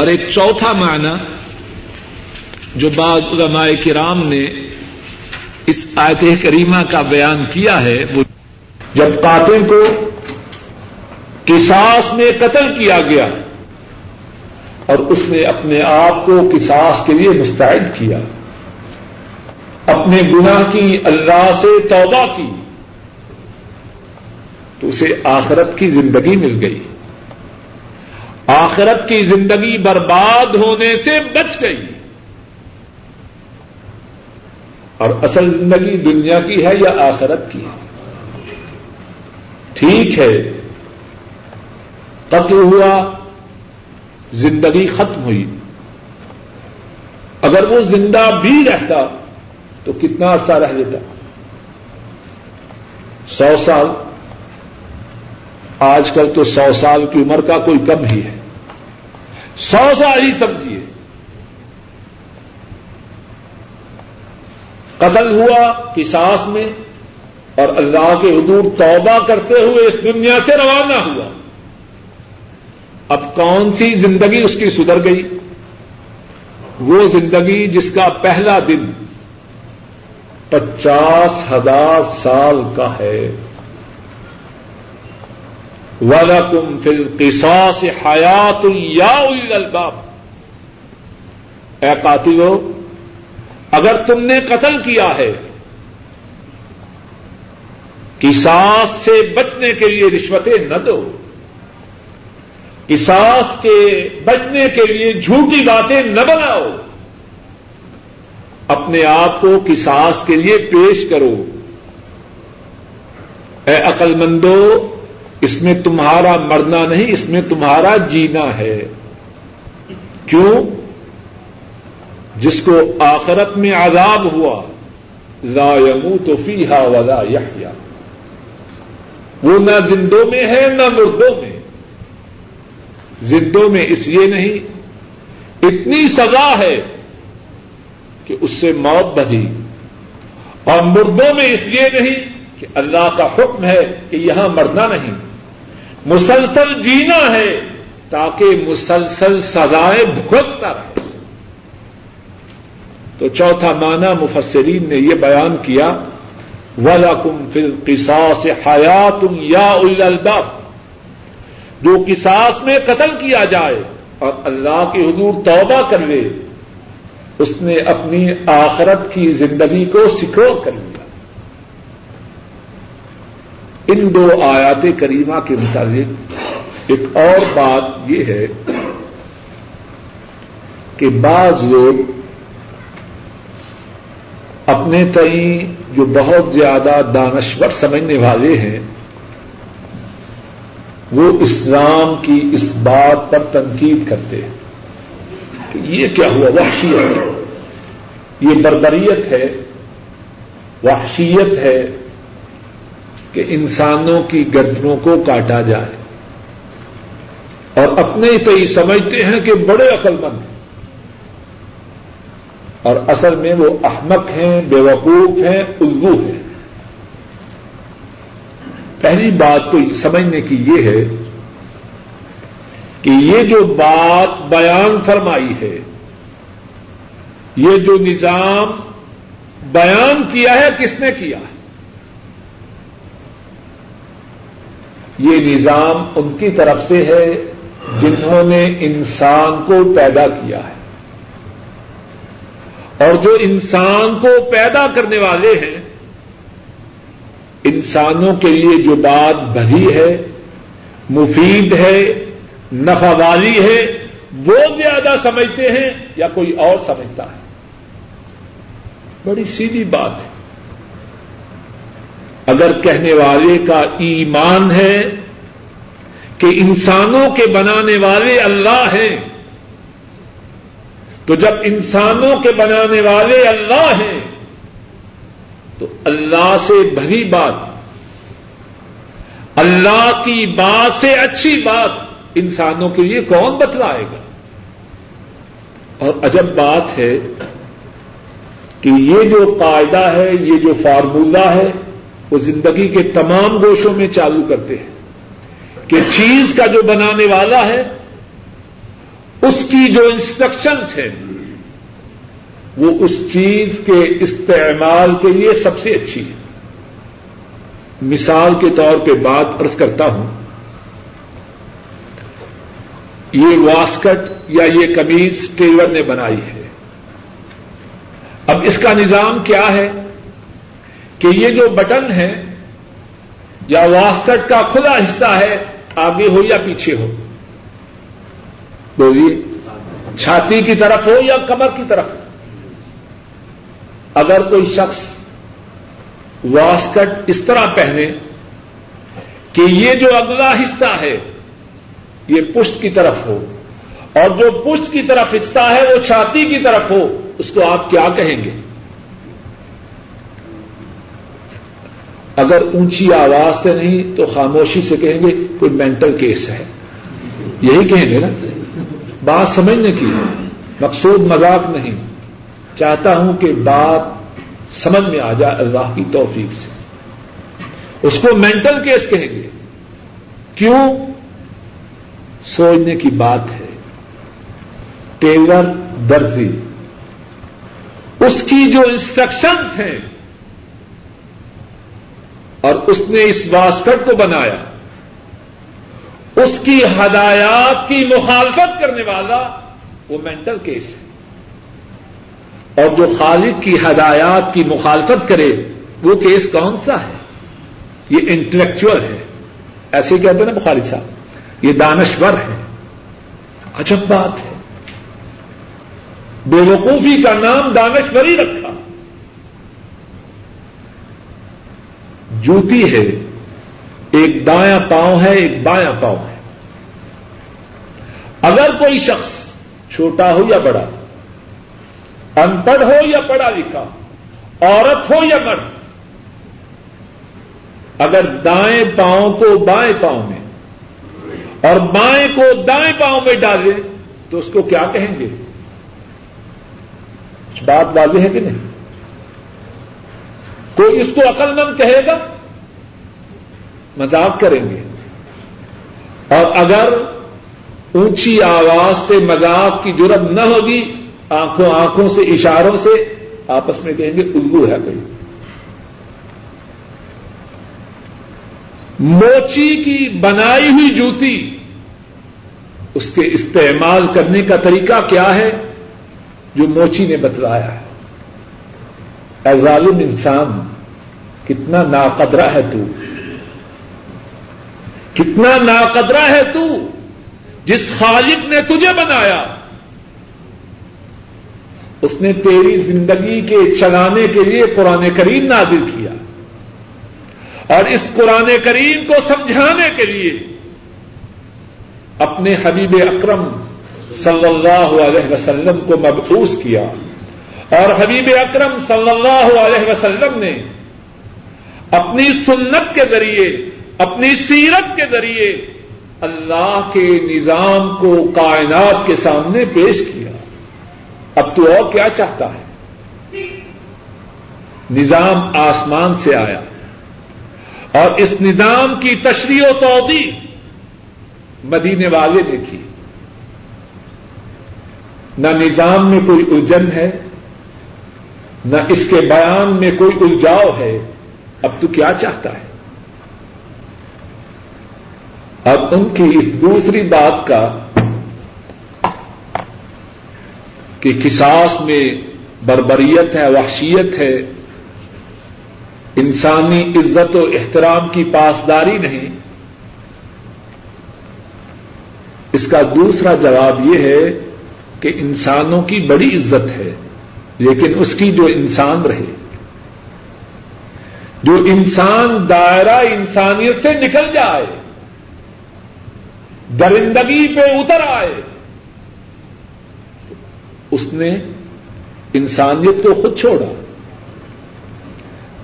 اور ایک چوتھا معنی جو بعض علماء کرام نے اس آیت کریمہ کا بیان کیا ہے، وہ جب قاتل کو قصاص میں قتل کیا گیا اور اس نے اپنے آپ کو قصاص کے لیے مستعد کیا، اپنے گناہ کی اللہ سے توبہ کی، تو اسے آخرت کی زندگی مل گئی، آخرت کی زندگی برباد ہونے سے بچ گئی۔ اور اصل زندگی دنیا کی ہے یا آخرت کی ہے؟ ٹھیک ہے، قتل ہوا، زندگی ختم ہوئی، اگر وہ زندہ بھی رہتا تو کتنا عرصہ رہ لیتا؟ سو سال؟ آج کل تو سو سال کی عمر کا کوئی کم ہی ہے، سو سال ہی سمجھیے۔ قتل ہوا قصاص میں اور اللہ کے حضور توبہ کرتے ہوئے اس دنیا سے روانہ ہوا، اب کون سی زندگی اس کی سدھر گئی؟ وہ زندگی جس کا پہلا دن پچاس ہزار سال کا ہے۔ وَلَكُمْ فِي الْقِصَاصِ حَيَاتٌ يَا أُولِي الْأَلْبَابِ، اے قاتلو اگر تم نے قتل کیا ہے، قصاص سے بچنے کے لیے رشوتیں نہ دو، قصاص کے بچنے کے لیے جھوٹی باتیں نہ بناؤ، اپنے آپ کو قصاص کے لیے پیش کرو۔ اے عقل مندو، اس میں تمہارا مرنا نہیں، اس میں تمہارا جینا ہے۔ کیوں؟ جس کو آخرت میں عذاب ہوا، لا يموت فيها ولا يحيا، وہ نہ زندوں میں ہے نہ مردوں میں۔ زندوں میں اس لیے نہیں، اتنی سزا ہے کہ اس سے موت بدھی، اور مردوں میں اس لیے نہیں کہ اللہ کا حکم ہے کہ یہاں مرنا نہیں، مسلسل جینا ہے تاکہ مسلسل سزائیں بھگتتا رہے۔ تو چوتھا معنی مفسرین نے یہ بیان کیا، وَلَكُمْ فِي الْقِصَاصِ حَيَاتٌ يَا أُولِي الْأَلْبَابِ، جو قصاص میں قتل کیا جائے اور اللہ کے حضور توبہ کر لے، اس نے اپنی آخرت کی زندگی کو سیکور کر لیا۔ ان دو آیات کریمہ کے متعلق ایک اور بات یہ ہے کہ بعض لوگ اپنے تئیں جو بہت زیادہ دانشور سمجھنے والے ہیں، وہ اسلام کی اس بات پر تنقید کرتے ہیں کہ یہ کیا ہوا، وحشیت ہے، یہ بربریت ہے، وحشیت ہے کہ انسانوں کی گردنوں کو کاٹا جائے، اور اپنے تئیں سمجھتے ہیں کہ بڑے عقل مند، اور اصل میں وہ احمق ہیں، بے وقوف ہیں، الو ہیں۔ پہلی بات تو سمجھنے کی یہ ہے کہ یہ جو بات بیان فرمائی ہے، یہ جو نظام بیان کیا ہے، کس نے کیا ہے؟ یہ نظام ان کی طرف سے ہے جنہوں نے انسان کو پیدا کیا ہے، اور جو انسان کو پیدا کرنے والے ہیں انسانوں کے لیے جو بات بھلی ہے، مفید ہے، نفع والی ہے، وہ زیادہ سمجھتے ہیں یا کوئی اور سمجھتا ہے؟ بڑی سیدھی بات ہے، اگر کہنے والے کا ایمان ہے کہ انسانوں کے بنانے والے اللہ ہیں، تو جب انسانوں کے بنانے والے اللہ ہیں تو اللہ سے بھری بات، اللہ کی بات سے اچھی بات انسانوں کے لیے کون بتلائے گا؟ اور عجب بات ہے کہ یہ جو قاعدہ ہے، یہ جو فارمولہ ہے، وہ زندگی کے تمام گوشوں میں چالو کرتے ہیں کہ چیز کا جو بنانے والا ہے اس کی جو انسٹرکشنز ہیں وہ اس چیز کے استعمال کے لیے سب سے اچھی ہے۔ مثال کے طور پہ بات عرض کرتا ہوں، یہ واسکٹ یا یہ قمیض ٹیلر نے بنائی ہے، اب اس کا نظام کیا ہے کہ یہ جو بٹن ہے یا واسکٹ کا کھلا حصہ ہے، آگے ہو یا پیچھے ہو، بولیے، چھاتی کی طرف ہو یا کمر کی طرف، اگر کوئی شخص واسکٹ اس طرح پہنے کہ یہ جو اگلا حصہ ہے یہ پشت کی طرف ہو اور جو پشت کی طرف حصہ ہے وہ چھاتی کی طرف ہو، اس کو آپ کیا کہیں گے؟ اگر اونچی آواز سے نہیں تو خاموشی سے کہیں گے کوئی مینٹل کیس ہے، یہی کہیں گے نا؟ بات سمجھنے کی، مقصود مذاق نہیں، چاہتا ہوں کہ بات سمجھ میں آ جائے اللہ کی توفیق سے۔ اس کو مینٹل کیس کہیں گے، کیوں؟ سوچنے کی بات ہے۔ ٹیلر درزی، اس کی جو انسٹرکشنز ہیں اور اس نے اس واسکٹ کو بنایا، اس کی ہدایات کی مخالفت کرنے والا وہ مینٹل کیس ہے، اور جو خالق کی ہدایات کی مخالفت کرے وہ کیس کون سا ہے؟ یہ انٹلیکچوئل ہے، ایسے کہتے ہیں نا بخاری صاحب، یہ دانشور ہے۔ عجب بات ہے، بے وقوفی کا نام دانشوری رکھا۔ جوتی ہے، ایک دایاں پاؤں ہے ایک بایاں پاؤں ہے، اگر کوئی شخص چھوٹا ہو یا بڑا، ان پڑھ ہو یا پڑھا لکھا، عورت ہو یا مرد، اگر دائیں پاؤں کو بائیں پاؤں میں اور بائیں کو دائیں پاؤں میں ڈالے تو اس کو کیا کہیں گے؟ بات واضح ہے کہ نہیں؟ کوئی اس کو عقل مند کہے گا؟ مذاق کریں گے۔ اور اگر اونچی آواز سے مذاق کی جرأت نہ ہوگی، آنکھوں آنکھوں سے اشاروں سے آپس میں کہیں گے الگو ہے کوئی۔ موچی کی بنائی ہوئی جوتی، اس کے استعمال کرنے کا طریقہ کیا ہے جو موچی نے بتلایا ہے؟ اے ظالم انسان، کتنا ناقدرہ ہے تو، کتنا ناقدرہ ہے تو، جس خالق نے تجھے بنایا اس نے تیری زندگی کے چلانے کے لیے قرآن کریم نازل کیا، اور اس قرآن کریم کو سمجھانے کے لیے اپنے حبیب اکرم صلی اللہ علیہ وسلم کو مبعوث کیا، اور حبیب اکرم صلی اللہ علیہ وسلم نے اپنی سنت کے ذریعے، اپنی سیرت کے ذریعے اللہ کے نظام کو کائنات کے سامنے پیش کیا۔ اب تو اور کیا چاہتا ہے؟ نظام آسمان سے آیا، اور اس نظام کی تشریح و توضیح مدینے والے نے کی۔ نہ نظام میں کوئی الجھن ہے، نہ اس کے بیان میں کوئی الجھاؤ ہے، اب تو کیا چاہتا ہے؟ اب ان کی اس دوسری بات کا کہ قصاص میں بربریت ہے, وحشیت ہے, انسانی عزت و احترام کی پاسداری نہیں, اس کا دوسرا جواب یہ ہے کہ انسانوں کی بڑی عزت ہے لیکن اس کی جو انسان رہے, جو انسان دائرہ انسانیت سے نکل جائے, درندگی پہ اتر آئے, اس نے انسانیت کو خود چھوڑا.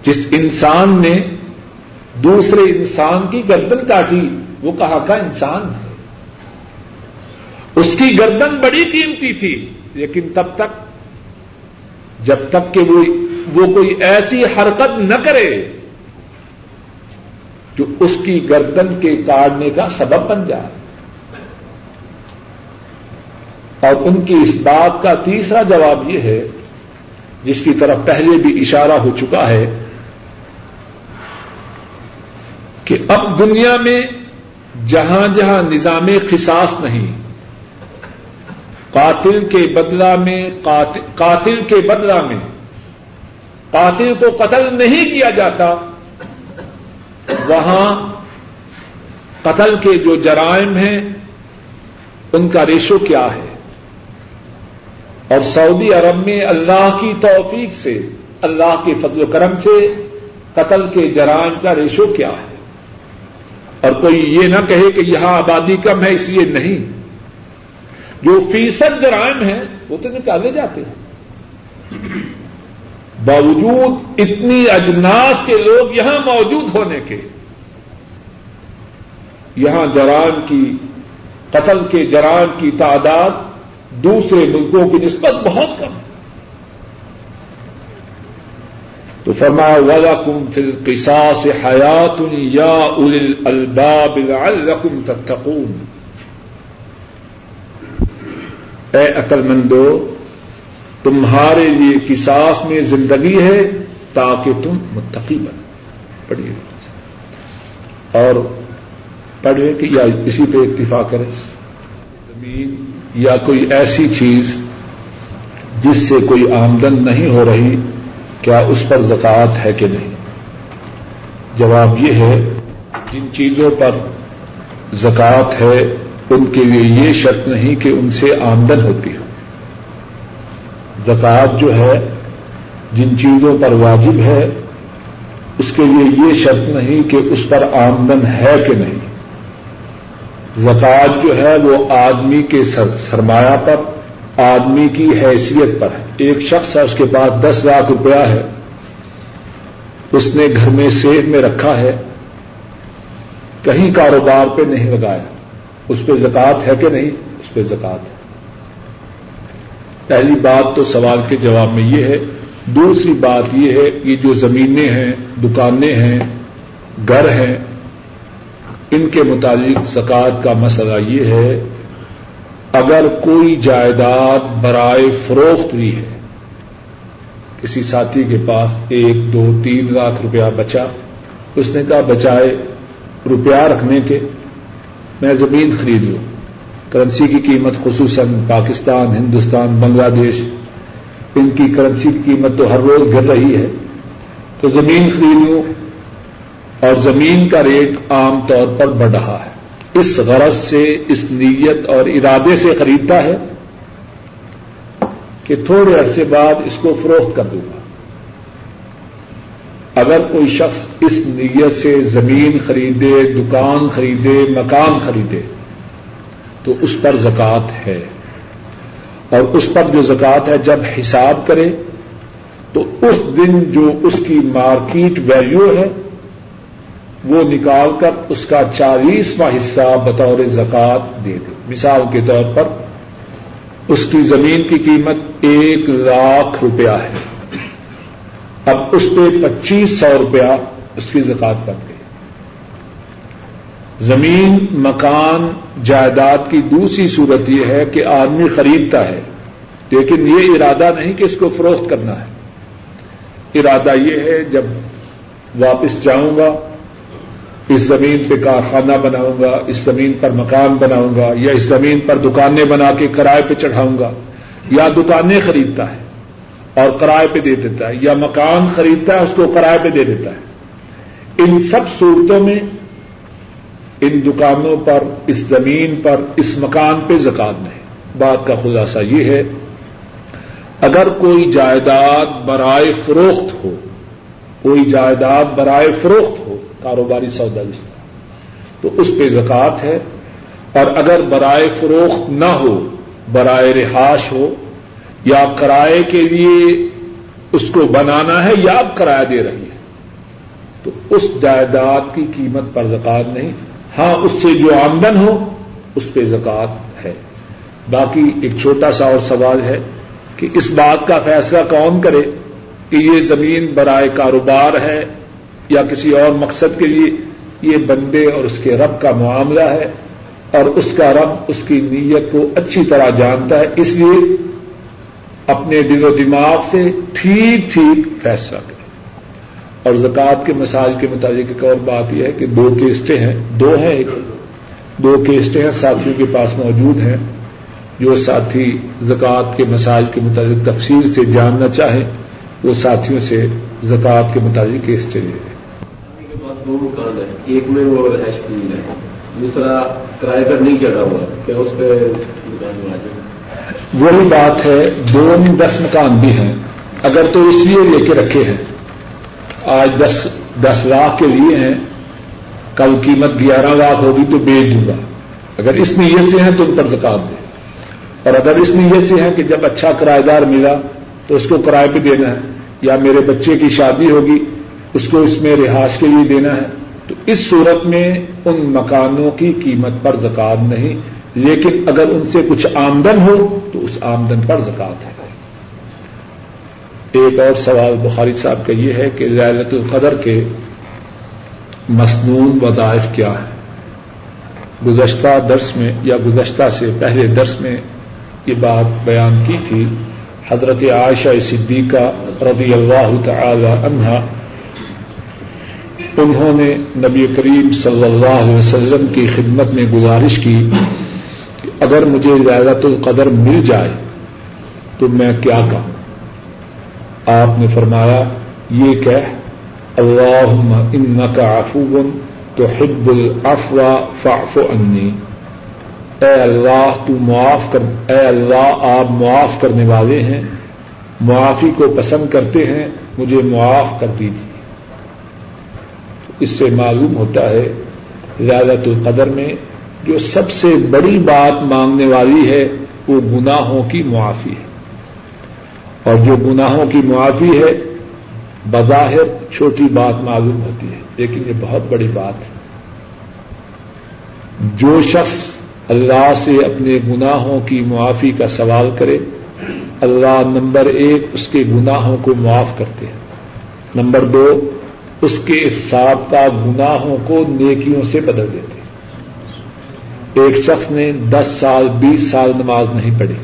جس انسان نے دوسرے انسان کی گردن کاٹی وہ کہا کا انسان ہے, اس کی گردن بڑی قیمتی تھی لیکن تب تک جب تک کہ وہ, وہ کوئی ایسی حرکت نہ کرے جو اس کی گردن کے کاٹنے کا سبب بن جائے. اور ان کی اس بات کا تیسرا جواب یہ ہے جس کی طرف پہلے بھی اشارہ ہو چکا ہے کہ اب دنیا میں جہاں جہاں نظام قصاص نہیں, قاتل کے بدلہ میں قاتل, قاتل کے بدلہ میں قاتل کو قتل نہیں کیا جاتا, وہاں قتل کے جو جرائم ہیں ان کا ریشو کیا ہے. اور سعودی عرب میں اللہ کی توفیق سے, اللہ کے فضل و کرم سے قتل کے جرائم کا ریشو کیا ہے. اور کوئی یہ نہ کہے کہ یہاں آبادی کم ہے اس لیے نہیں, جو فیصد جرائم ہیں وہ تو نکالے جاتے ہیں باوجود اتنی اجناس کے لوگ یہاں موجود ہونے کے. یہاں جرائم کی, قتل کے جرائم کی تعداد دوسرے ملکوں کی نسبت بہت کم ہے. تو فرمایا وَلَكُمْ فِي الْقِصَاصِ حَيَاتٌ يَا أُولِي الْأَلْبَابِ لَعَلَّكُمْ تَتَّقُونَ. اے عقل مندو, تمہارے لیے قصاص میں زندگی ہے تاکہ تم متقی بنو. پڑھیے اور پڑھے کہ یا اسی پہ اکتفا کریں. زمین یا کوئی ایسی چیز جس سے کوئی آمدن نہیں ہو رہی, کیا اس پر زکوٰۃ ہے کہ نہیں؟ جواب یہ ہے جن چیزوں پر زکوٰۃ ہے ان کے لیے یہ شرط نہیں کہ ان سے آمدن ہوتی ہو. زکوٰۃ جو ہے جن چیزوں پر واجب ہے اس کے لیے یہ شرط نہیں کہ اس پر آمدن ہے کہ نہیں. زکوٰۃ جو ہے وہ آدمی کے سرمایہ پر, آدمی کی حیثیت پر ہے. ایک شخص ہے, اس کے پاس دس لاکھ روپیہ ہے, اس نے گھر میں سیف میں رکھا ہے, کہیں کاروبار پہ نہیں لگایا, اس پہ زکوٰۃ ہے کہ نہیں؟ اس پہ زکوٰۃ ہے. پہلی بات تو سوال کے جواب میں یہ ہے. دوسری بات یہ ہے کہ جو زمینیں ہیں, دکانیں ہیں, گھر ہیں, ان کے متعلق زکوٰۃ کا مسئلہ یہ ہے اگر کوئی جائیداد برائے فروخت لی ہے, کسی ساتھی کے پاس ایک دو تین لاکھ روپیہ بچا, اس نے کہا بچائے روپیہ رکھنے کے میں زمین خرید لوں. کرنسی کی قیمت خصوصاً پاکستان, ہندوستان, بنگلہ دیش, ان کی کرنسی کی قیمت تو ہر روز گر رہی ہے, تو زمین خرید لوں. اور زمین کا ریٹ عام طور پر بڑھ رہا ہے, اس غرض سے, اس نیت اور ارادے سے خریدتا ہے کہ تھوڑے عرصے بعد اس کو فروخت کر دوں گا. اگر کوئی شخص اس نیت سے زمین خریدے, دکان خریدے, مکان خریدے تو اس پر زکوٰۃ ہے. اور اس پر جو زکوٰۃ ہے جب حساب کرے تو اس دن جو اس کی مارکیٹ ویلیو ہے وہ نکال کر اس کا چالیسواں حصہ بطور زکوٰۃ دے دے. مثال کے طور پر اس کی زمین کی قیمت ایک لاکھ روپیہ ہے, اب اس پہ پچیس سو روپیہ اس کی زکوٰۃ بن گئی. زمین, مکان, جائیداد کی دوسری صورت یہ ہے کہ آدمی خریدتا ہے لیکن یہ ارادہ نہیں کہ اس کو فروخت کرنا ہے. ارادہ یہ ہے جب واپس جاؤں گا اس زمین پہ کارخانہ بناؤں گا, اس زمین پر مکان بناؤں گا, یا اس زمین پر دکانیں بنا کے کرائے پہ چڑھاؤں گا, یا دکانیں خریدتا ہے اور کرائے پہ دے دیتا ہے, یا مکان خریدتا ہے اس کو کرائے پہ دے دیتا ہے. ان سب صورتوں میں ان دکانوں پر, اس زمین پر, اس مکان پہ زکوٰۃ نہیں. بات کا خلاصہ یہ ہے, اگر کوئی جائیداد برائے فروخت ہو, کوئی جائیداد برائے فروخت ہو, کاروباری سودا جس کا, تو اس پہ زکوٰۃ ہے. اور اگر برائے فروخت نہ ہو, برائے رہائش ہو, یا کرائے کے لیے اس کو بنانا ہے یا آپ کرایہ دے رہی ہے, تو اس جائیداد کی قیمت پر زکوٰۃ نہیں. ہاں اس سے جو آمدن ہو اس پہ زکوٰۃ ہے. باقی ایک چھوٹا سا اور سوال ہے کہ اس بات کا فیصلہ کون کرے کہ یہ زمین برائے کاروبار ہے یا کسی اور مقصد کے لیے. یہ بندے اور اس کے رب کا معاملہ ہے, اور اس کا رب اس کی نیت کو اچھی طرح جانتا ہے. اس لیے اپنے دل و دماغ سے ٹھیک ٹھیک فیصلہ کریں. اور زکوٰۃ کے مسائل کے متعلق ایک اور بات یہ ہے کہ دو کیسٹیں ہیں, دو ہیں ایک دو کیسٹیں ہیں ساتھیوں کے پاس موجود ہیں. جو ساتھی زکوٰۃ کے مسائل کے متعلق تفصیل سے جاننا چاہیں وہ ساتھیوں سے زکوٰۃ کے متعلق کیسٹیں لیں. دو مکان ہے, ایک میں وہ رہائش کی ہے, دوسرا کرائے پر نہیں چڑھا ہوا کہ اس پہ دکان بنا دیں. وہی بات ہے, دو میں دس مکان بھی ہیں, اگر تو اس لیے لے کے رکھے ہیں آج دس دس لاکھ کے لیے ہیں, کل قیمت گیارہ لاکھ ہوگی تو بیچ دوں گا, اگر اس نیت سے ہیں تو ان پر زکوٰۃ دیں. اور اگر اس نیت سے ہیں کہ جب اچھا کرایہ دار ملا تو اس کو کرائے پہ دینا ہے, یا میرے بچے کی شادی ہوگی اس کو اس میں رہائش کے لیے دینا ہے, تو اس صورت میں ان مکانوں کی قیمت پر زکوٰۃ نہیں. لیکن اگر ان سے کچھ آمدن ہو تو اس آمدن پر زکوٰۃ ہے. ایک اور سوال بخاری صاحب کا یہ ہے کہ لیلۃ القدر کے مسنون وظائف کیا ہیں؟ گزشتہ درس میں یا گزشتہ سے پہلے درس میں یہ بات بیان کی تھی. حضرت عائشہ صدیقہ رضی اللہ تعالی عنہا انہوں نے نبی کریم صلی اللہ علیہ وسلم کی خدمت میں گزارش کی کہ اگر مجھے لیلۃ القدر مل جائے تو میں کیا کہوں؟ آپ نے فرمایا یہ کہہ, اللہم انک عفو تحب العفو فاعف عنی. اے اللہ تو معاف کر, اے اللہ آپ معاف کرنے والے ہیں, معافی کو پسند کرتے ہیں, مجھے معاف کر دیجیے. اس سے معلوم ہوتا ہے لیلۃ القدر میں جو سب سے بڑی بات مانگنے والی ہے وہ گناہوں کی معافی ہے, اور جو گناہوں کی معافی ہے بظاہر چھوٹی بات معلوم ہوتی ہے لیکن یہ بہت بڑی بات ہے. جو شخص اللہ سے اپنے گناہوں کی معافی کا سوال کرے اللہ نمبر ایک اس کے گناہوں کو معاف کرتے ہیں, نمبر دو اس کے سابقہ گناہوں کو نیکیوں سے بدل دیتے. ایک شخص نے دس سال بیس سال نماز نہیں پڑھی,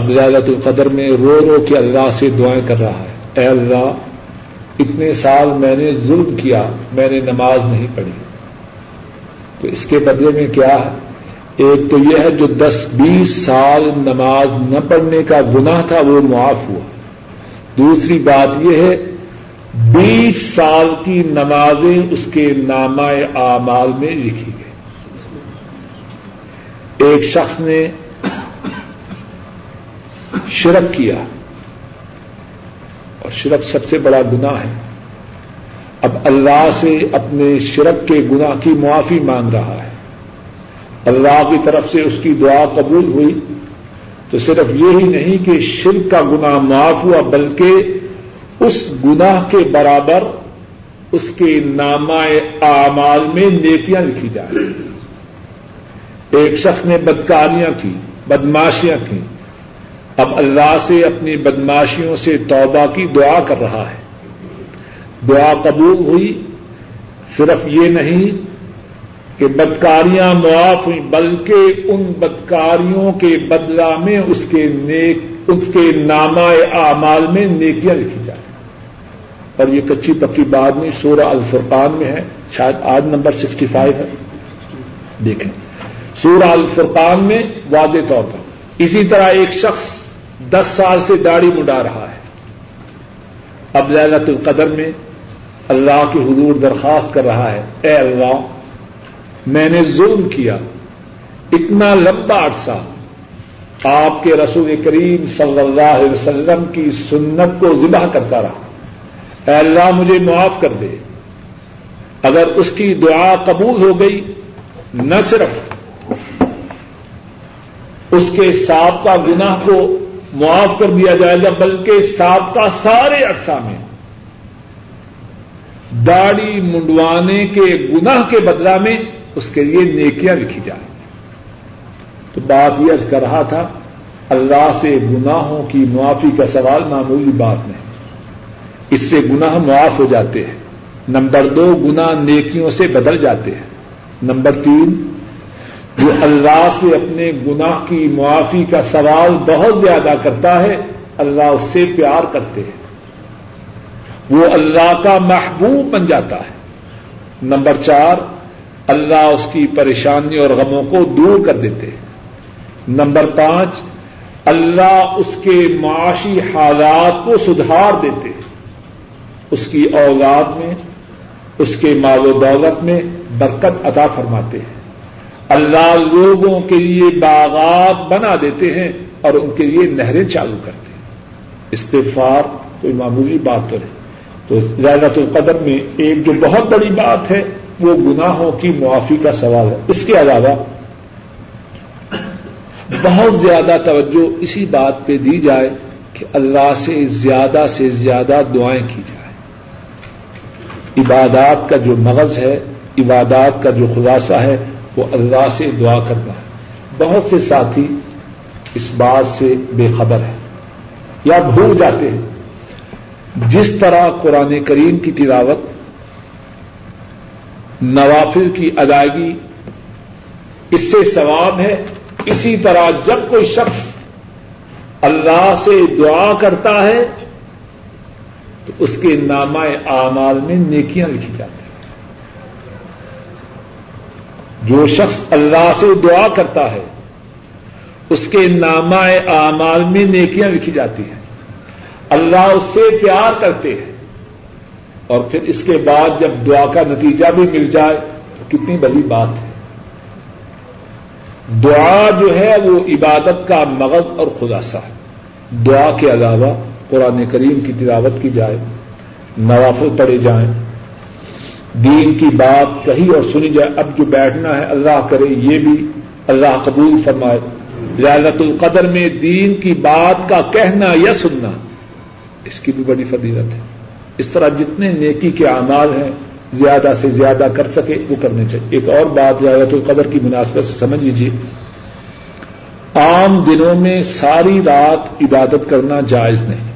اب لیلۃ القدر میں رو رو کے اللہ سے دعائیں کر رہا ہے, اے اللہ اتنے سال میں نے ظلم کیا, میں نے نماز نہیں پڑھی. تو اس کے بدلے میں کیا ہے؟ ایک تو یہ ہے جو دس بیس سال نماز نہ پڑھنے کا گناہ تھا وہ معاف ہوا, دوسری بات یہ ہے بیس سال کی نمازیں اس کے نامہ اعمال میں لکھی گئی. ایک شخص نے شرک کیا, اور شرک سب سے بڑا گناہ ہے, اب اللہ سے اپنے شرک کے گناہ کی معافی مانگ رہا ہے, اللہ کی طرف سے اس کی دعا قبول ہوئی. تو صرف یہی نہیں کہ شرک کا گناہ معاف ہوا بلکہ اس گناہ کے برابر اس کے نامہ اعمال میں نیکیاں لکھی جائیں. ایک شخص نے بدکاریاں کی, بدماشیاں کی, اب اللہ سے اپنی بدماشیوں سے توبہ کی دعا کر رہا ہے, دعا قبول ہوئی. صرف یہ نہیں کہ بدکاریاں معاف ہوئیں بلکہ ان بدکاریوں کے بدلہ میں اس کے نیک اس کے نامہ اعمال میں نیکیاں لکھی جائیں. اور یہ کچی پکی بعد میں سورہ الفرقان میں ہے, شاید آج نمبر سکسٹی فائیو ہے. دیکھیں سورہ الفرقان میں واضح طور پر. اسی طرح ایک شخص دس سال سے داڑھی مڈا رہا ہے. اب لیلۃ القدر میں اللہ کے حضور درخواست کر رہا ہے, اے اللہ میں نے ظلم کیا اتنا لمبا عرصہ آپ کے رسول کریم صلی اللہ علیہ وسلم کی سنت کو ذبح کرتا رہا, اے اللہ مجھے معاف کر دے. اگر اس کی دعا قبول ہو گئی نہ صرف اس کے سابقہ گناہ کو معاف کر دیا جائے گا بلکہ سابقہ سارے عرصہ میں داڑھی منڈوانے کے گناہ کے بدلہ میں اس کے لیے نیکیاں لکھی جائیں. تو بات یہ عرض کر رہا تھا اللہ سے گناہوں کی معافی کا سوال معمولی بات نہیں, اس سے گناہ معاف ہو جاتے ہیں. نمبر دو, گناہ نیکیوں سے بدل جاتے ہیں. نمبر تین, جو اللہ سے اپنے گناہ کی معافی کا سوال بہت زیادہ کرتا ہے اللہ اس سے پیار کرتے ہیں, وہ اللہ کا محبوب بن جاتا ہے. نمبر چار, اللہ اس کی پریشانی اور غموں کو دور کر دیتے ہیں. نمبر پانچ, اللہ اس کے معاشی حالات کو سدھار دیتے ہیں, اس کی اولاد میں اس کے مال و دولت میں برکت عطا فرماتے ہیں. اللہ لوگوں کے لیے باغات بنا دیتے ہیں اور ان کے لیے نہریں چالو کرتے ہیں. استغفار کوئی معمولی بات تو نہیں. تو لیلۃ القدر میں ایک جو بہت بڑی بات ہے وہ گناہوں کی معافی کا سوال ہے. اس کے علاوہ بہت زیادہ توجہ اسی بات پہ دی جائے کہ اللہ سے زیادہ سے زیادہ دعائیں کی جائیں. عبادات کا جو مغز ہے, عبادات کا جو خلاصہ ہے وہ اللہ سے دعا کرنا ہے. بہت سے ساتھی اس بات سے بے خبر ہیں یا بھول جاتے ہیں. جس طرح قرآن کریم کی تلاوت, نوافل کی ادائیگی اس سے ثواب ہے, اسی طرح جب کوئی شخص اللہ سے دعا کرتا ہے تو اس کے نامہ اعمال میں نیکیاں لکھی جاتی ہیں. جو شخص اللہ سے دعا کرتا ہے اس کے نامہ اعمال میں نیکیاں لکھی جاتی ہیں. اللہ اس سے پیار کرتے ہیں. اور پھر اس کے بعد جب دعا کا نتیجہ بھی مل جائے تو کتنی بڑی بات ہے. دعا جو ہے وہ عبادت کا مغز اور خلاصہ ہے. دعا کے علاوہ قرآن کریم کی تلاوت کی جائے, نوافل پڑھے جائیں, دین کی بات کہی اور سنی جائے. اب جو بیٹھنا ہے اللہ کرے یہ بھی اللہ قبول فرمائے. لیلۃ القدر میں دین کی بات کا کہنا یا سننا اس کی بھی بڑی فضیلت ہے. اس طرح جتنے نیکی کے اعمال ہیں زیادہ سے زیادہ کر سکے وہ کرنے چاہیے. ایک اور بات لیلۃ القدر کی مناسبت سے سمجھ لیجیے. عام دنوں میں ساری رات عبادت کرنا جائز نہیں.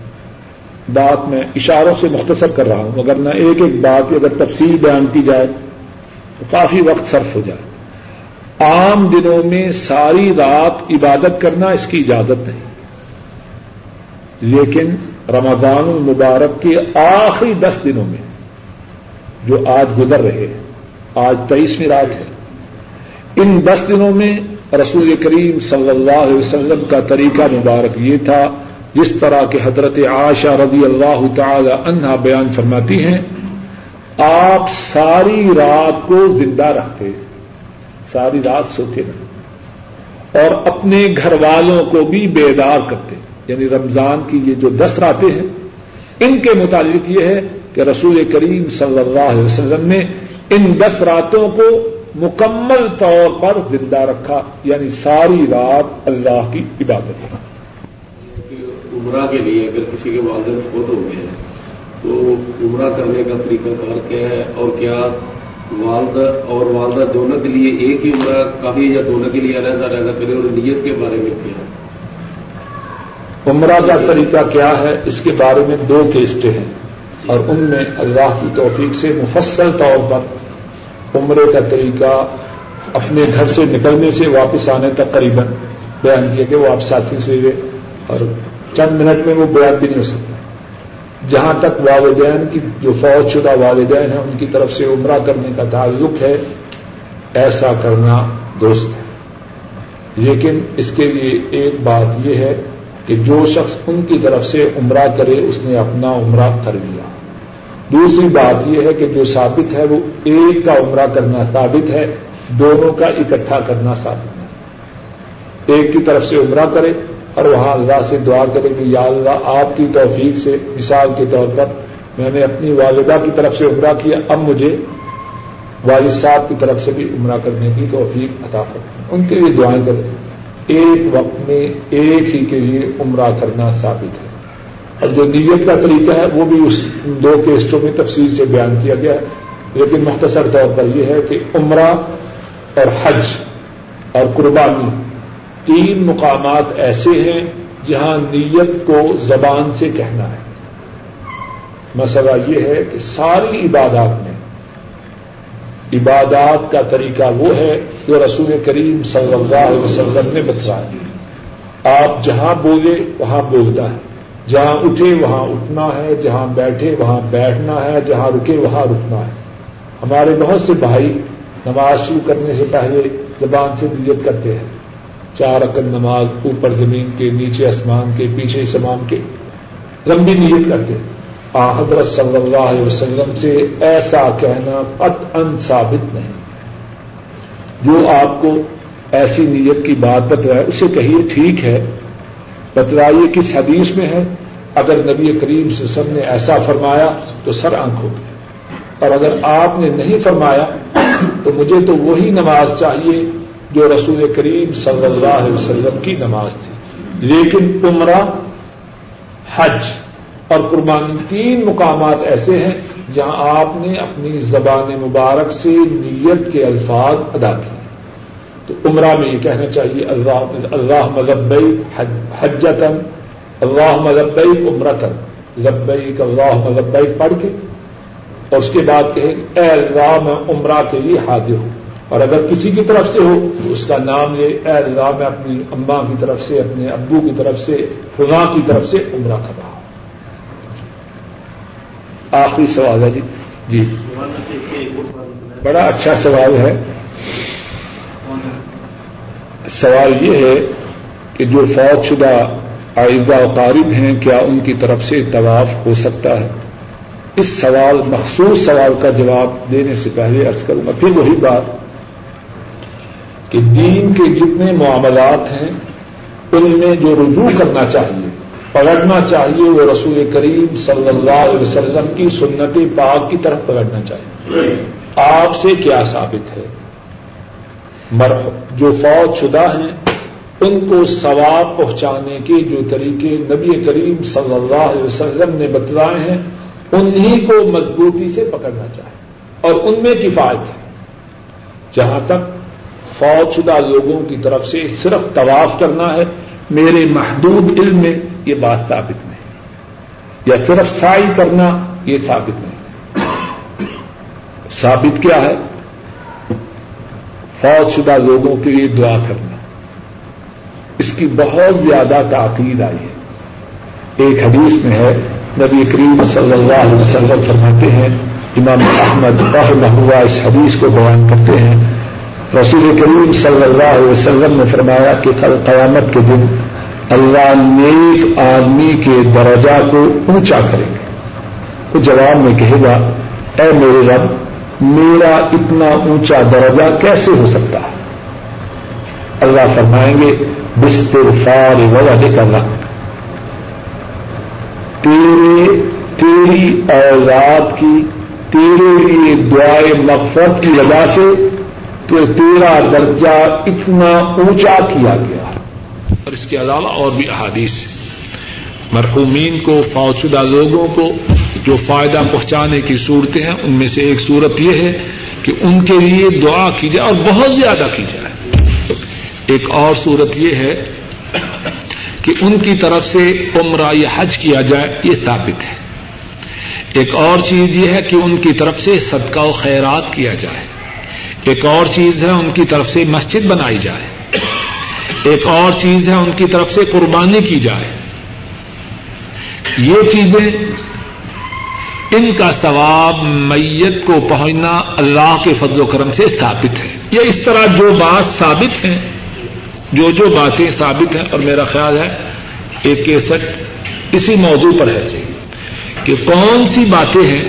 بات میں اشاروں سے مختصر کر رہا ہوں, اگر نہ ایک ایک بات اگر تفصیل بیان کی جائے تو کافی وقت صرف ہو جائے. عام دنوں میں ساری رات عبادت کرنا اس کی اجازت نہیں, لیکن رمضان المبارک کے آخری دس دنوں میں جو آج گزر رہے ہیں, آج تیئیسویں رات ہے, ان دس دنوں میں رسول کریم صلی اللہ علیہ وسلم کا طریقہ مبارک یہ تھا, جس طرح کے حضرت عائشہ رضی اللہ تعالی عنہا بیان فرماتی ہیں, آپ ساری رات کو زندہ رہتے, ساری رات سوتے رہتے اور اپنے گھر والوں کو بھی بیدار کرتے. یعنی رمضان کی یہ جو دس راتیں ہیں ان کے متعلق یہ ہے کہ رسول کریم صلی اللہ علیہ وسلم نے ان دس راتوں کو مکمل طور پر زندہ رکھا, یعنی ساری رات اللہ کی عبادت کرنا. عمرہ کے لیے اگر کسی کے والدین فوت ہو گئے تو عمرہ کرنے کا طریقہ کار کیا ہے, اور کیا والدہ اور والدہ دونوں کے لیے ایک ہی عمرہ کافی یا دونوں کے لیے علیحدہ علیحدہ کریں, اور نیت کے بارے میں کیا ہے؟ عمرہ کا طریقہ کیا ہے اس کے بارے میں دو قسطیں ہیں اور ان میں اللہ کی توفیق سے مفصل طور پر عمرے کا طریقہ اپنے گھر سے نکلنے سے واپس آنے تک قریباً بیان کیا کہ وہ آپ ساتھی سے اور چند منٹ میں وہ بیان بھی نہیں ہو سکتا. جہاں تک والدین کی جو فوت شدہ والدین ہیں ان کی طرف سے عمرہ کرنے کا تعلق ہے ایسا کرنا درست ہے، لیکن اس کے لیے ایک بات یہ ہے کہ جو شخص ان کی طرف سے عمرہ کرے اس نے اپنا عمرہ کر لیا۔ دوسری بات یہ ہے کہ جو ثابت ہے وہ ایک کا عمرہ کرنا ثابت ہے، دونوں کا اکٹھا کرنا ثابت نہیں۔ ایک کی طرف سے عمرہ کرے اور وہاں اللہ سے دعا کرے کہ یا اللہ آپ کی توفیق سے، مثال کے طور پر میں نے اپنی والدہ کی طرف سے عمرہ کیا، اب مجھے والد صاحب کی طرف سے بھی عمرہ کرنے کی توفیق عطا فرمائیں، ان کے لیے دعائیں کریں۔ ایک وقت میں ایک ہی کے لیے عمرہ کرنا ثابت ہے، اور جو نیت کا طریقہ ہے وہ بھی اس دو کیسٹوں میں تفصیل سے بیان کیا گیا ہے، لیکن مختصر طور پر یہ ہے کہ عمرہ اور حج اور قربانی تین مقامات ایسے ہیں جہاں نیت کو زبان سے کہنا ہے۔ مسئلہ یہ ہے کہ ساری عبادات میں عبادات کا طریقہ وہ ہے جو رسول کریم صلی اللہ علیہ وسلم نے بتلایا۔ آپ جہاں بولے وہاں بولنا ہے، جہاں اٹھے وہاں اٹھنا ہے، جہاں بیٹھے وہاں بیٹھنا ہے، جہاں رکے وہاں رکنا ہے۔ ہمارے بہت سے بھائی نماز شروع کرنے سے پہلے زبان سے نیت کرتے ہیں، چار رکعت نماز اوپر زمین کے، نیچے آسمان کے، پیچھے سمام کے، لمبی نیت کرتے ہیں۔ حضرت صلی اللہ علیہ وسلم سے ایسا کہنا قطعاً ثابت نہیں۔ جو آپ کو ایسی نیت کی بات بتلائے اسے کہیے ٹھیک ہے، بتلائیے کس حدیث میں ہے، اگر نبی کریم صلی اللہ علیہ وسلم نے ایسا فرمایا تو سر آنکھوں پہ، اور اگر آپ نے نہیں فرمایا تو مجھے تو وہی نماز چاہیے جو رسول کریم صلی اللہ علیہ وسلم کی نماز تھی۔ لیکن عمرہ، حج اور قربانی تین مقامات ایسے ہیں جہاں آپ نے اپنی زبان مبارک سے نیت کے الفاظ ادا کیے۔ تو عمرہ میں یہ کہنا چاہیے اللہم لبیک حجۃ، اللہم لبیک عمرۃ، لبیک اللہم لبیک پڑھ کے اور اس کے بعد کہیں اے اللہ میں عمرہ کے لیے حاضر ہوں، اور اگر کسی کی طرف سے ہو تو اس کا نام لے، اے اللہ میں اپنی اماں کی طرف سے، اپنے ابو کی طرف سے، فلاں کی طرف سے عمرہ کر رہا ہوں۔ آخری سوال ہے جی جی بڑا اچھا سوال ہے۔ سوال یہ ہے کہ جو فوت شدہ اعزا و اقارب ہیں کیا ان کی طرف سے طواف ہو سکتا ہے؟ اس سوال مخصوص سوال کا جواب دینے سے پہلے عرض کروں گا پھر وہی بات کہ دین کے جتنے معاملات ہیں ان میں جو رجوع کرنا چاہیے، پلٹنا چاہیے، وہ رسول کریم صلی اللہ علیہ وسلم کی سنت پاک کی طرف پلٹنا چاہیے۔ آپ سے کیا ثابت ہے؟ مرحب جو فوت شدہ ہیں ان کو ثواب پہنچانے کے جو طریقے نبی کریم صلی اللہ علیہ وسلم نے بتلائے ہیں انہیں کو مضبوطی سے پکڑنا چاہیے، اور ان میں کفایت ہے۔ جہاں تک فوت شدہ لوگوں کی طرف سے صرف طواف کرنا ہے، میرے محدود علم میں یہ بات ثابت نہیں، یا صرف سعی کرنا یہ ثابت نہیں۔ ثابت کیا ہے؟ فوت شدہ لوگوں کے لیے دعا کرنا، اس کی بہت زیادہ تاکید آئی ہے۔ ایک حدیث میں ہے نبی کریم صلی اللہ علیہ وسلم فرماتے ہیں، امام احمد رحمہ اللہ اس حدیث کو بیان کرتے ہیں، رسول کریم صلی اللہ علیہ وسلم نے فرمایا کہ کل قیامت کے دن اللہ نیک آدمی کے درجہ کو اونچا کرے گا۔ وہ جواب میں کہے گا اے میرے رب میرا اتنا اونچا درجہ کیسے ہو سکتا ہے؟ اللہ فرمائیں گے باستغفار ووعدک اللہ، تیرے تیری اولاد کی تیرے لیے دعائے مغفرت کی وجہ سے تو تیرا درجہ اتنا اونچا کیا گیا۔ اور اس کے علاوہ اور بھی احادیث مرحومین کو، فوت شدہ لوگوں کو جو فائدہ پہنچانے کی صورتیں ہیں ان میں سے ایک صورت یہ ہے کہ ان کے لیے دعا کی جائے اور بہت زیادہ کی جائے۔ ایک اور صورت یہ ہے کہ ان کی طرف سے عمرہ یا حج کیا جائے، یہ ثابت ہے۔ ایک اور چیز یہ ہے کہ ان کی طرف سے صدقہ و خیرات کیا جائے۔ ایک اور چیز ہے ان کی طرف سے مسجد بنائی جائے۔ ایک اور چیز ہے ان کی طرف سے قربانی کی جائے۔ یہ چیزیں ان کا ثواب میت کو پہنچنا اللہ کے فضل و کرم سے ثابت ہے. یہ اس طرح جو بات ثابت ہیں جو جو باتیں ثابت ہیں, اور میرا خیال ہے ایک کیسٹ اسی موضوع پر ہے کہ کون سی باتیں ہیں,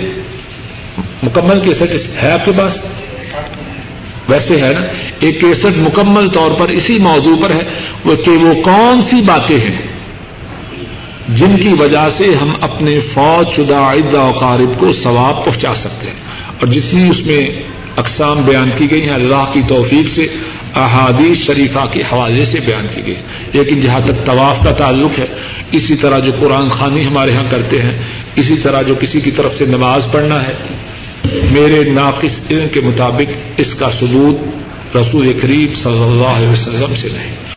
مکمل کیسٹ ہے آپ کے پاس ویسے ہے نا, ایک کیسٹ مکمل طور پر اسی موضوع پر ہے کہ وہ کون سی باتیں ہیں جن کی وجہ سے ہم اپنے فوت شدہ عدہ اقارب کو ثواب پہنچا سکتے ہیں, اور جتنی اس میں اقسام بیان کی گئی ہیں اللہ کی توفیق سے احادیث شریفہ کے حوالے سے بیان کی گئی. لیکن جہاں تک طواف کا تعلق ہے, اسی طرح جو قرآن خوانی ہمارے ہاں کرتے ہیں, اسی طرح جو کسی کی طرف سے نماز پڑھنا ہے, میرے ناقص علم کے مطابق اس کا ثبوت رسول کریم صلی اللہ علیہ وسلم سے نہیں.